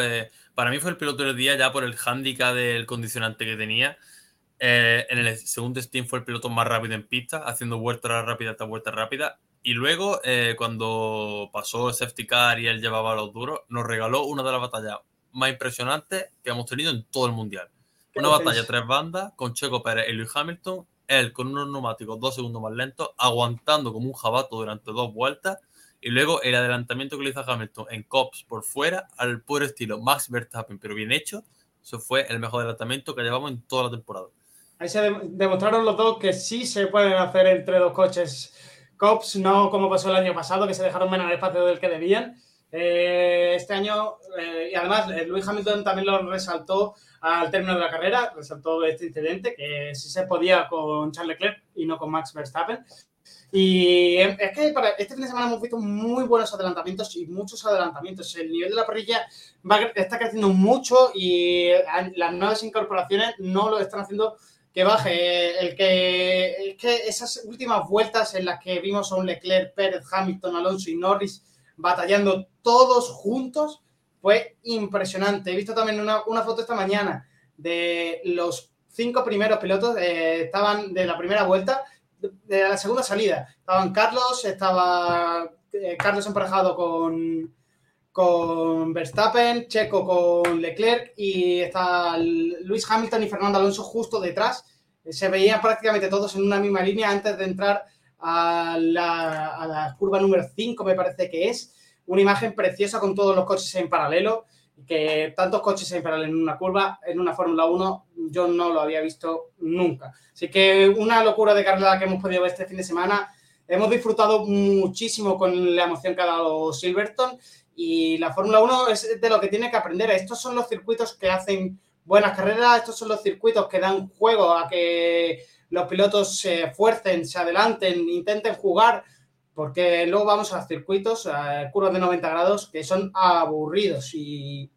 para mí fue el piloto del día ya por el hándicap del condicionante que tenía. En el segundo stint fue el piloto más rápido en pista, haciendo vuelta rápida hasta vuelta rápida. Y luego, cuando pasó el safety car y él llevaba los duros, nos regaló una de las batallas más impresionantes que hemos tenido en todo el Mundial. Una batalla tres bandas con Checo Pérez y Lewis Hamilton, él con unos neumáticos 2 segundos más lentos, aguantando como un jabato durante 2 vueltas. Y luego el adelantamiento que le hizo a Hamilton en Cops por fuera, al puro estilo Max Verstappen, pero bien hecho. Eso fue el mejor adelantamiento que llevamos en toda la temporada. Ahí se demostraron los dos que sí se pueden hacer entre dos coches Cops, no como pasó el año pasado, que se dejaron menos espacio del que debían. Este año, y además Lewis Hamilton también lo resaltó al término de la carrera, resaltó este incidente, que sí se podía con Charles Leclerc y no con Max Verstappen. Y es que para este fin de semana hemos visto muy buenos adelantamientos y muchos adelantamientos. El nivel de la parrilla está creciendo mucho y las nuevas incorporaciones no lo están haciendo que baje. Es que esas últimas vueltas en las que vimos a un Leclerc, Pérez, Hamilton, Alonso y Norris batallando todos juntos fue impresionante. He visto también una foto esta mañana de los 5 primeros pilotos, estaban de la primera vuelta. De la segunda salida estaban Carlos, estaba Carlos emparejado con Verstappen, Checo con Leclerc y está Lewis Hamilton y Fernando Alonso justo detrás. Se veían prácticamente todos en una misma línea antes de entrar a la curva número 5, me parece que es una imagen preciosa con todos los coches en paralelo, que tantos coches en paralelo en una curva, en una Fórmula 1, yo no lo había visto nunca. Así que una locura de carrera que hemos podido ver este fin de semana. Hemos disfrutado muchísimo con la emoción que ha dado Silverstone y la Fórmula 1 es de lo que tiene que aprender. Estos son los circuitos que hacen buenas carreras, estos son los circuitos que dan juego a que los pilotos se esfuercen, se adelanten, intenten jugar, porque luego vamos a circuitos, a curvas de 90 grados, que son aburridos y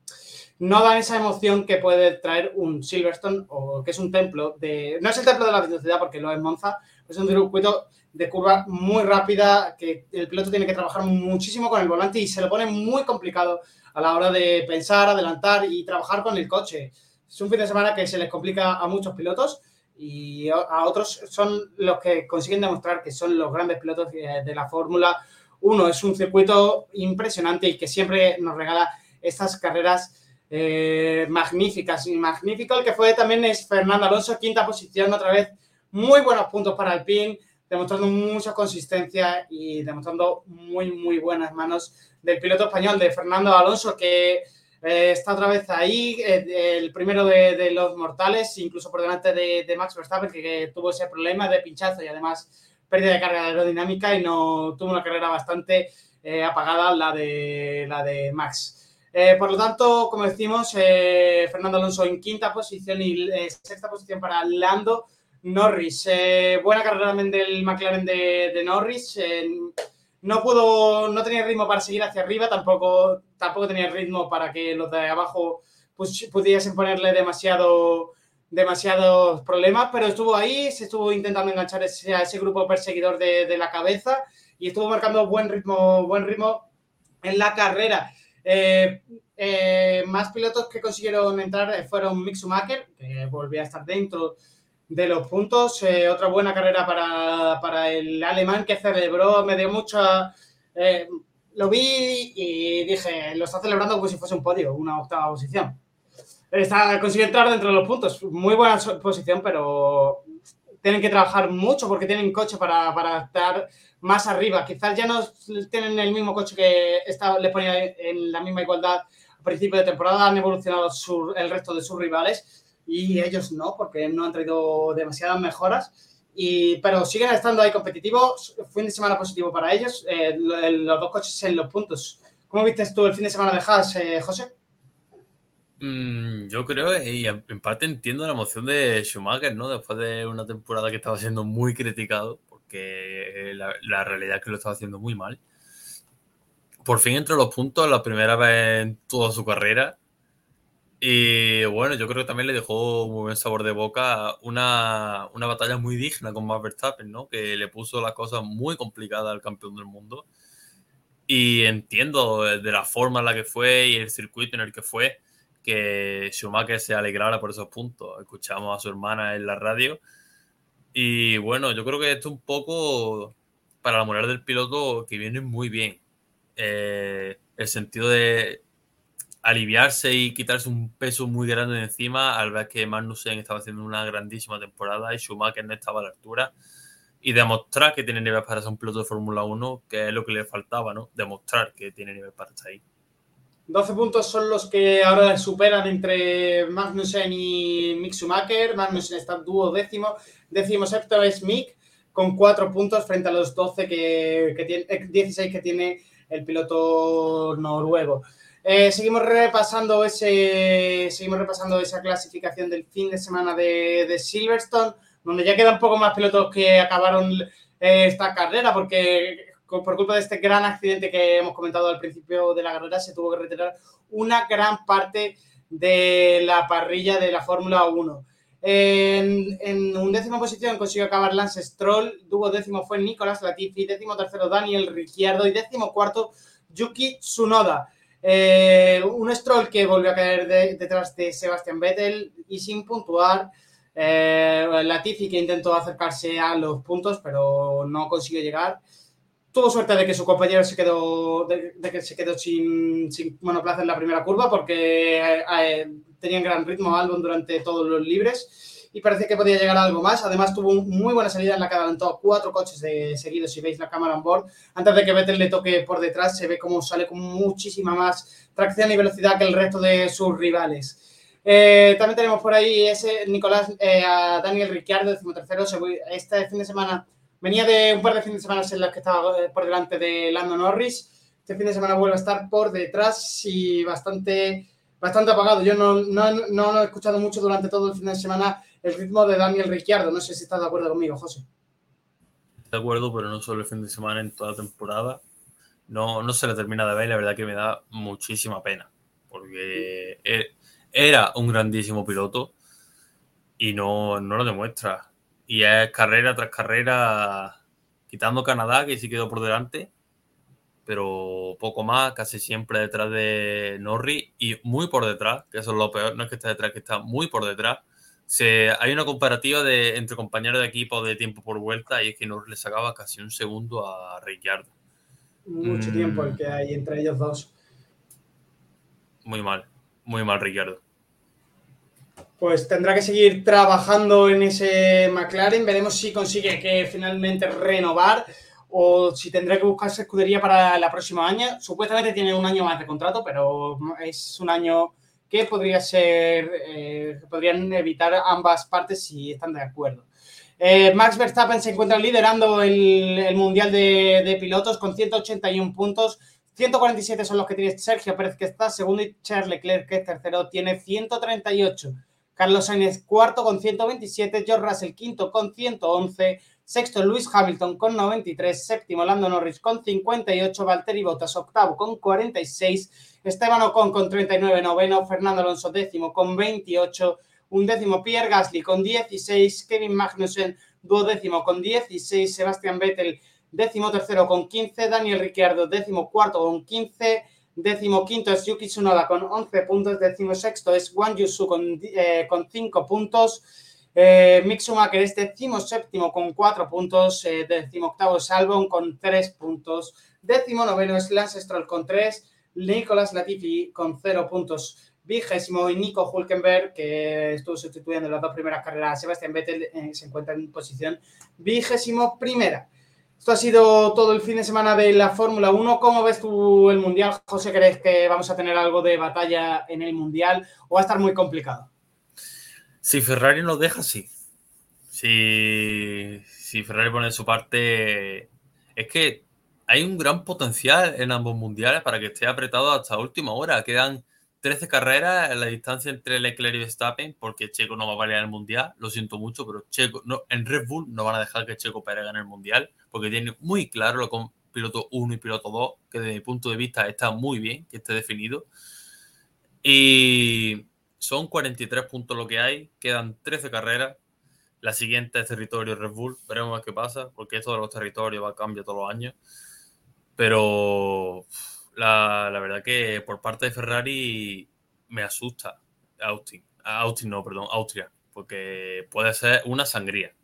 no dan esa emoción que puede traer un Silverstone, o que es un templo de... No es el templo de la velocidad, porque lo es Monza, es un circuito de curva muy rápida, que el piloto tiene que trabajar muchísimo con el volante y se lo pone muy complicado a la hora de pensar, adelantar y trabajar con el coche. Es un fin de semana que se les complica a muchos pilotos, y a otros son los que consiguen demostrar que son los grandes pilotos de la Fórmula 1. Es un circuito impresionante y que siempre nos regala estas carreras magníficas. Y magnífico el que fue también es Fernando Alonso, 5ª posición otra vez. Muy buenos puntos para Alpine, demostrando mucha consistencia y demostrando muy, muy buenas manos del piloto español, de Fernando Alonso, que... está otra vez ahí, el primero de los mortales, incluso por delante de Max Verstappen, que tuvo ese problema de pinchazo y además pérdida de carga aerodinámica y no tuvo una carrera bastante apagada la de Max. Por lo tanto, como decimos, Fernando Alonso en 5ª posición y 6ª posición para Lando Norris. Buena carrera también del McLaren de Norris. No tenía ritmo para seguir hacia arriba, tampoco tenía ritmo para que los de abajo pudiesen ponerle demasiados problemas, pero estuvo ahí, se estuvo intentando enganchar a ese grupo perseguidor de la cabeza y estuvo marcando buen ritmo en la carrera. Más pilotos que consiguieron entrar fueron Mick Schumacher, que volvió a estar dentro de los puntos, otra buena carrera para el alemán, que celebró, me dio mucha... lo vi y dije, lo está celebrando como si fuese un podio, una 8ª posición. Consiguió entrar dentro de los puntos, muy buena posición, pero tienen que trabajar mucho porque tienen coche para estar más arriba. Quizás ya no tienen el mismo coche que les ponía en la misma igualdad a principio de temporada, han evolucionado el resto de sus rivales, y ellos no, porque no han traído demasiadas mejoras, pero siguen estando ahí competitivos. Fin de semana positivo para ellos, los dos coches en los puntos. ¿Cómo viste tú el fin de semana de Haas, José? Yo creo, y en parte entiendo la emoción de Schumacher, ¿no? Después de una temporada que estaba siendo muy criticado, porque la realidad es que lo estaba haciendo muy mal. Por fin entre los puntos, la primera vez en toda su carrera. Y bueno, yo creo que también le dejó un muy buen sabor de boca una batalla muy digna con Max Verstappen, ¿no? Que le puso las cosas muy complicadas al campeón del mundo. Y entiendo de la forma en la que fue y el circuito en el que fue que Schumacher se alegrara por esos puntos. Escuchamos a su hermana en la radio. Y bueno, yo creo que esto un poco para la moral del piloto que viene muy bien. El sentido de aliviarse y quitarse un peso muy grande de encima al ver que Magnussen estaba haciendo una grandísima temporada y Schumacher no estaba a la altura, y demostrar que tiene nivel para ser un piloto de Fórmula 1, que es lo que le faltaba, ¿no? Demostrar que tiene nivel para estar ahí. 12 puntos son los que ahora superan entre Magnussen y Mick Schumacher. Magnussen está duodécimo, décimo sexto es Mick con 4 puntos frente a los 12 que tiene, 16 que tiene el piloto noruego. Seguimos repasando esa clasificación del fin de semana de Silverstone, donde ya quedan pocos más pilotos que acabaron esta carrera, porque por culpa de este gran accidente que hemos comentado al principio de la carrera, se tuvo que retirar una gran parte de la parrilla de la Fórmula 1. En undécima posición consiguió acabar Lance Stroll, duodécimo fue Nicolás Latifi, décimo tercero Daniel Ricciardo y décimo cuarto Yuki Tsunoda. Un Stroll que volvió a caer detrás de Sebastian Vettel y sin puntuar. Latifi que intentó acercarse a los puntos pero no consiguió llegar. Tuvo suerte de que su compañero se quedó sin monoplaza en la primera curva porque tenían gran ritmo Albon durante todos los libres y parecía que podía llegar a algo más. Además tuvo una muy buena salida en la que adelantó 4 coches seguidos. Si veis la cámara on board, antes de que Vettel le toque por detrás, se ve cómo sale con muchísima más tracción y velocidad que el resto de sus rivales. También tenemos por ahí a Daniel Ricciardo, decimotercero. Este fin de semana venía de un par de fines de semana en los que estaba por delante de Lando Norris. Este fin de semana vuelve a estar por detrás y bastante apagado. Yo no he escuchado mucho durante todo el fin de semana el ritmo de Daniel Ricciardo. No sé si estás de acuerdo conmigo, José. De acuerdo, pero no solo el fin de semana, en toda la temporada. No se le termina de ver, la verdad que me da muchísima pena. Porque era un grandísimo piloto y no lo demuestra. Y es carrera tras carrera, quitando Canadá, que sí quedó por delante, pero poco más, casi siempre detrás de Norris y muy por detrás, que eso es lo peor, no es que está detrás, que está muy por detrás. Hay una comparativa entre compañeros de equipo de tiempo por vuelta y es que Norris le sacaba casi un segundo a Ricciardo. Mucho tiempo el que hay entre ellos dos. Muy mal Ricciardo. Pues tendrá que seguir trabajando en ese McLaren. Veremos si consigue que finalmente renovar o si tendrá que buscarse escudería para la próxima año. Supuestamente tiene un año más de contrato, pero es un año que podría ser podrían evitar ambas partes si están de acuerdo. Max Verstappen se encuentra liderando el Mundial de Pilotos con 181 puntos. 147 son los que tiene Sergio Pérez, que está segundo, y Charles Leclerc, que es tercero, tiene 138. Carlos Sainz, cuarto, con 127. George Russell, quinto, con 111. Sexto, Lewis Hamilton, con 93. Séptimo, Lando Norris, con 58. Valtteri Bottas, octavo, con 46. Esteban Ocon, con 39. Noveno, Fernando Alonso, décimo, con 28. Undécimo, Pierre Gasly, con 16. Kevin Magnussen, duodécimo, con 16. Sebastian Vettel, décimo tercero, con 15. Daniel Ricciardo, décimo cuarto, con 15. Décimo quinto es Yuki Tsunoda con 11 puntos. Décimo sexto es Guanyu con 5 puntos. Mick Schumacher es décimo séptimo con 4 puntos. Décimo octavo es Albon con 3 puntos. Décimo noveno es Lance Stroll con 3. Nicolás Latifi con 0 puntos. Vigésimo y Nico Hülkenberg, que estuvo sustituyendo en las dos primeras carreras a Sebastian Vettel, se encuentra en posición 21ª. Esto ha sido todo el fin de semana de la Fórmula 1. ¿Cómo ves tú el Mundial, José? ¿Crees que vamos a tener algo de batalla en el Mundial o va a estar muy complicado? Si Ferrari nos deja, sí. Si Ferrari pone de su parte... Es que hay un gran potencial en ambos Mundiales para que esté apretado hasta última hora. Quedan 13 carreras en la distancia entre Leclerc y Verstappen porque Checo no va a pelear en el Mundial. Lo siento mucho, pero Checo en Red Bull no van a dejar que Checo Pérez gane el Mundial, porque tiene muy claro lo con piloto 1 y piloto 2, que desde mi punto de vista está muy bien que esté definido. Y Son 43 puntos lo que hay, quedan 13 carreras. La siguiente es territorio Red Bull, veremos a ver qué pasa, porque esto de los territorios va a cambiar todos los años. Pero la verdad que por parte de Ferrari me asusta Austria, porque puede ser una sangría.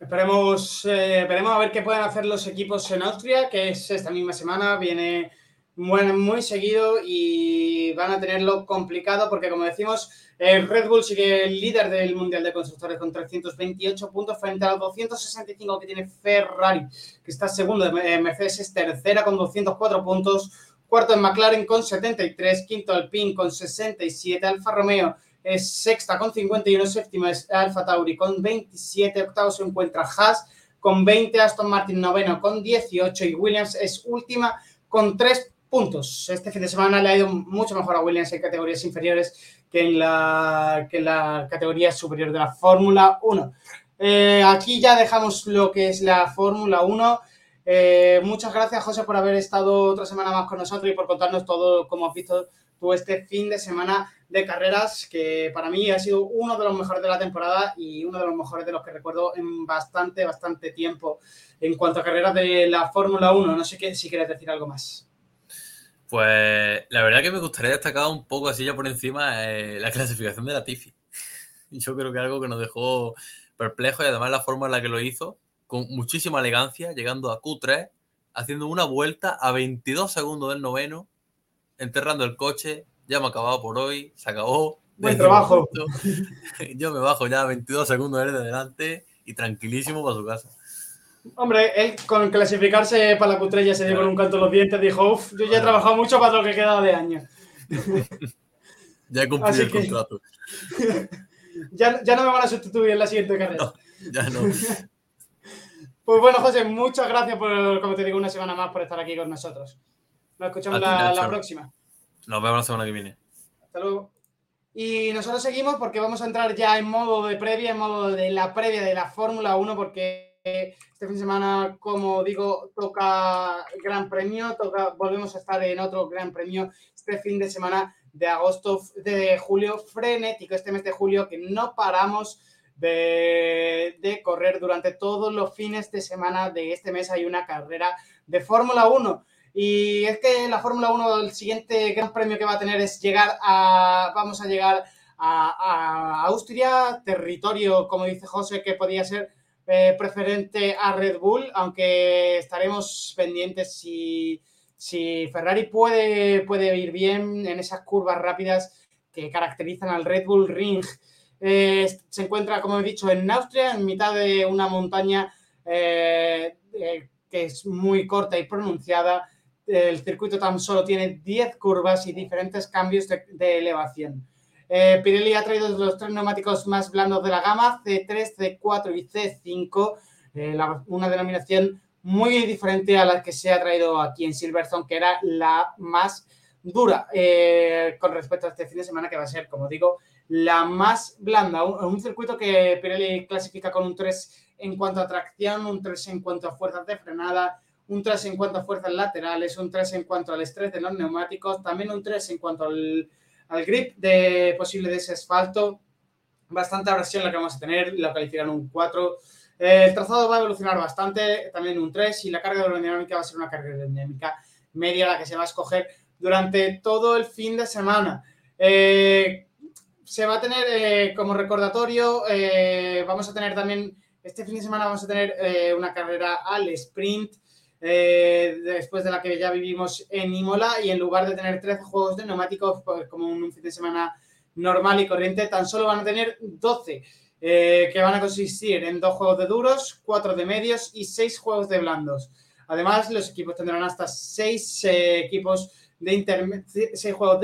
Esperemos a ver qué pueden hacer los equipos en Austria, que es esta misma semana, viene muy seguido y van a tenerlo complicado porque, como decimos, el Red Bull sigue el líder del Mundial de Constructores con 328 puntos frente a los 265 que tiene Ferrari, que está segundo. Mercedes es tercera con 204 puntos, cuarto es McLaren con 73, quinto Alpine con 67, Alfa Romeo es sexta con 51, séptima es Alfa Tauri con 27, octavo se encuentra Haas con 20, Aston Martin noveno con 18 y Williams es última con 3 puntos. Este fin de semana le ha ido mucho mejor a Williams en categorías inferiores que en la categoría superior de la Fórmula 1. Aquí ya dejamos lo que es la Fórmula 1. Muchas gracias, José, por haber estado otra semana más con nosotros y por contarnos todo como has visto tú este fin de semana de carreras, que para mí ha sido uno de los mejores de la temporada y uno de los mejores de los que recuerdo en bastante tiempo en cuanto a carreras de la Fórmula 1. No sé si quieres decir algo más. Pues la verdad que me gustaría destacar un poco así ya por encima la clasificación de Latifi. Yo creo que algo que nos dejó perplejos y además la forma en la que lo hizo, con muchísima elegancia, llegando a Q3, haciendo una vuelta a 22 segundos del noveno, enterrando el coche. Ya me he acabado por hoy, se acabó. Buen trabajo. Yo me bajo ya 22 segundos desde adelante y tranquilísimo para su casa. Hombre, él con clasificarse para la Q3 ya se dio con un canto en los dientes, dijo, yo ya he trabajado mucho para lo que quedaba de año. Ya he cumplido el contrato. Ya no me van a sustituir en la siguiente carrera. No, ya no. Pues bueno, José, muchas gracias por, como te digo, una semana más por estar aquí con nosotros. Nos escuchamos la próxima. Nos vemos la semana que viene. Hasta luego. Y nosotros seguimos porque vamos a entrar ya en modo de la previa de la Fórmula 1, porque este fin de semana, como digo, toca Gran Premio, volvemos a estar en otro Gran Premio este fin de semana de julio, frenético este mes de julio, que no paramos de correr. Durante todos los fines de semana de este mes hay una carrera de Fórmula 1. Y es que la Fórmula 1, el siguiente gran premio que va a tener es llegar a Austria, territorio, como dice José, que podría ser preferente a Red Bull, aunque estaremos pendientes si Ferrari puede ir bien en esas curvas rápidas que caracterizan al Red Bull Ring. Se encuentra, como he dicho, en Austria, en mitad de una montaña que es muy corta y pronunciada. El circuito tan solo tiene 10 curvas y diferentes cambios de elevación. Pirelli ha traído los 3 neumáticos más blandos de la gama, C3, C4 y C5, una denominación muy diferente a la que se ha traído aquí en Silverstone, que era la más dura con respecto a este fin de semana, que va a ser, como digo, la más blanda. Un circuito que Pirelli clasifica con un 3 en cuanto a tracción, un 3 en cuanto a fuerzas de frenada, un 3 en cuanto a fuerzas laterales, un 3 en cuanto al estrés de los neumáticos, también un 3 en cuanto al grip posible de ese asfalto. Bastante abrasión la que vamos a tener, la califican un 4. El trazado va a evolucionar bastante, también un 3, y la carga aerodinámica va a ser una carga aerodinámica media la que se va a escoger durante todo el fin de semana. Se va a tener como recordatorio, vamos a tener también, este fin de semana vamos a tener una carrera al sprint, después de la que ya vivimos en Imola, y en lugar de tener 13 juegos de neumáticos como un fin de semana normal y corriente, tan solo van a tener 12, que van a consistir en 2 juegos de duros, 4 de medios y 6 juegos de blandos. Además, los equipos tendrán hasta 6 juegos de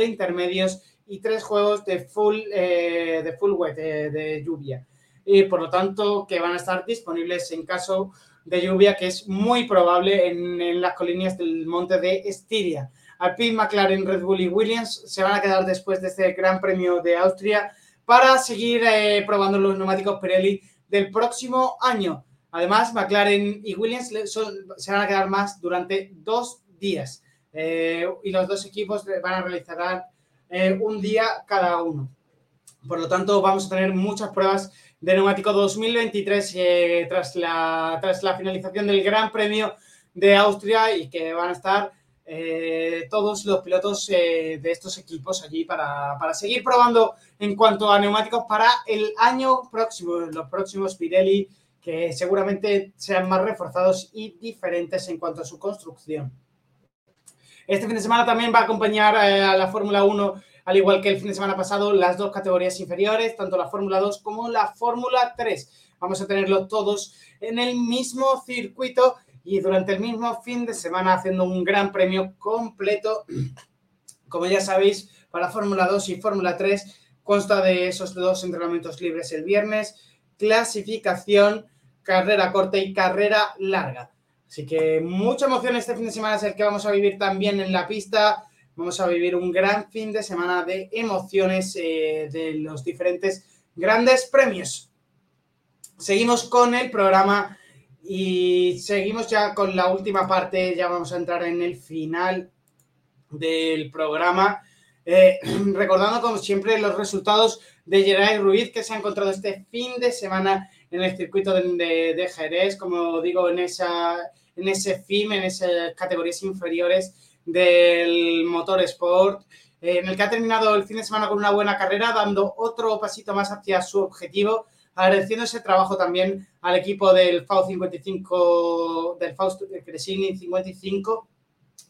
intermedios y 3 juegos de full wet, de lluvia. Y por lo tanto que van a estar disponibles en caso de lluvia, que es muy probable en las colinas del monte de Estiria. Alpine, McLaren, Red Bull y Williams se van a quedar después de este Gran Premio de Austria para seguir probando los neumáticos Pirelli del próximo año. Además, McLaren y Williams se van a quedar más durante 2 días y los 2 equipos van a realizar un día cada uno. Por lo tanto, vamos a tener muchas pruebas de neumático 2023 tras la finalización del Gran Premio de Austria, y que van a estar todos los pilotos de estos equipos allí para seguir probando en cuanto a neumáticos para el año próximo, los próximos Pirelli, que seguramente sean más reforzados y diferentes en cuanto a su construcción. Este fin de semana también va a acompañar a la Fórmula 1, al igual que el fin de semana pasado, las dos categorías inferiores, tanto la Fórmula 2 como la Fórmula 3. Vamos a tenerlos todos en el mismo circuito y durante el mismo fin de semana, haciendo un gran premio completo. Como ya sabéis, para Fórmula 2 y Fórmula 3 consta de esos dos entrenamientos libres el viernes, clasificación, carrera corta y carrera larga. Así que mucha emoción este fin de semana es el que vamos a vivir también en la pista. Vamos a vivir un gran fin de semana de emociones de los diferentes grandes premios. Seguimos con el programa y seguimos ya con la última parte. Ya vamos a entrar en el final del programa. Recordando como siempre los resultados de Geray Ruiz, que se ha encontrado este fin de semana en el circuito de Jerez, como digo, en esas categorías inferiores del Motorsport, en el que ha terminado el fin de semana con una buena carrera, dando otro pasito más hacia su objetivo, agradeciendo ese trabajo también al equipo del FAU55, del Fausto Cresini 55,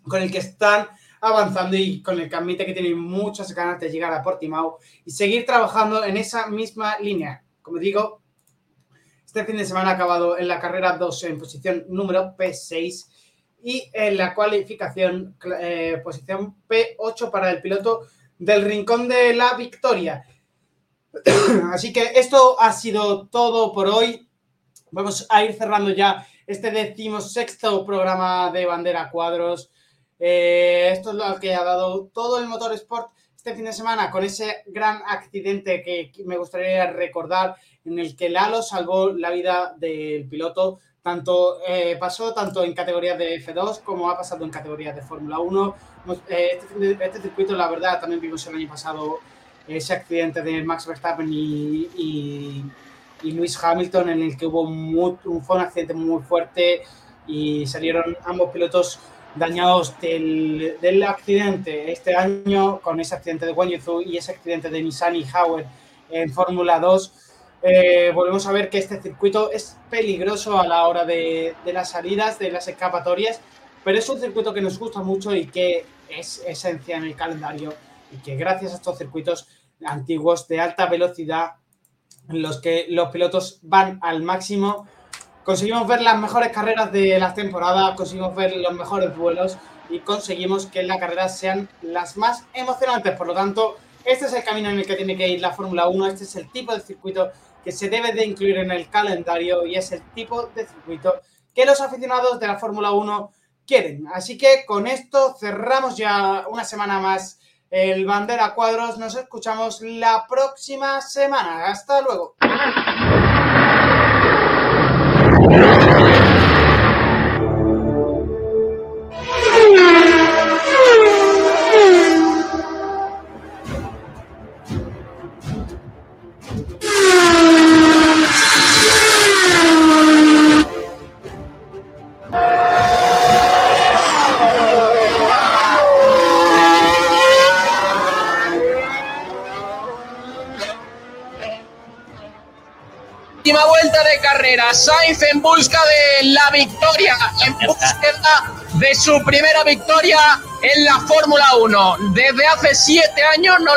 con el que están avanzando y con el que admite que tienen muchas ganas de llegar a Portimao y seguir trabajando en esa misma línea. Como digo, este fin de semana ha acabado en la carrera 2 en posición número P6 y en la cualificación posición P8 para el piloto del Rincón de la Victoria. Así que esto ha sido todo por hoy. Vamos a ir cerrando ya este 16º programa de Bandera Cuadros. Esto es lo que ha dado todo el Motorsport este fin de semana, con ese gran accidente que me gustaría recordar, en el que Lalo salvó la vida del piloto. Pasó tanto en categorías de F2 como ha pasado en categorías de Fórmula 1. Este circuito, la verdad, también vimos el año pasado ese accidente de Max Verstappen y Lewis Hamilton, en el que fue un accidente muy fuerte y salieron ambos pilotos dañados del accidente. Este año, con ese accidente de Guanyu y ese accidente de Nissany y Howard en Fórmula 2, volvemos a ver que este circuito es peligroso a la hora de las salidas, de las escapatorias, pero es un circuito que nos gusta mucho y que es esencia en el calendario, y que gracias a estos circuitos antiguos de alta velocidad, en los que los pilotos van al máximo, conseguimos ver las mejores carreras de las temporadas, conseguimos ver los mejores vuelos y conseguimos que las carreras sean las más emocionantes. Por lo tanto, este es el camino en el que tiene que ir la Fórmula 1, este es el tipo de circuito que se debe de incluir en el calendario y es el tipo de circuito que los aficionados de la Fórmula 1 quieren. Así que con esto cerramos ya una semana más el Bandera Cuadros. Nos escuchamos la próxima semana. Hasta luego. Sainz en busca de la victoria, en búsqueda de su primera victoria en la Fórmula 1. Desde hace 7 años no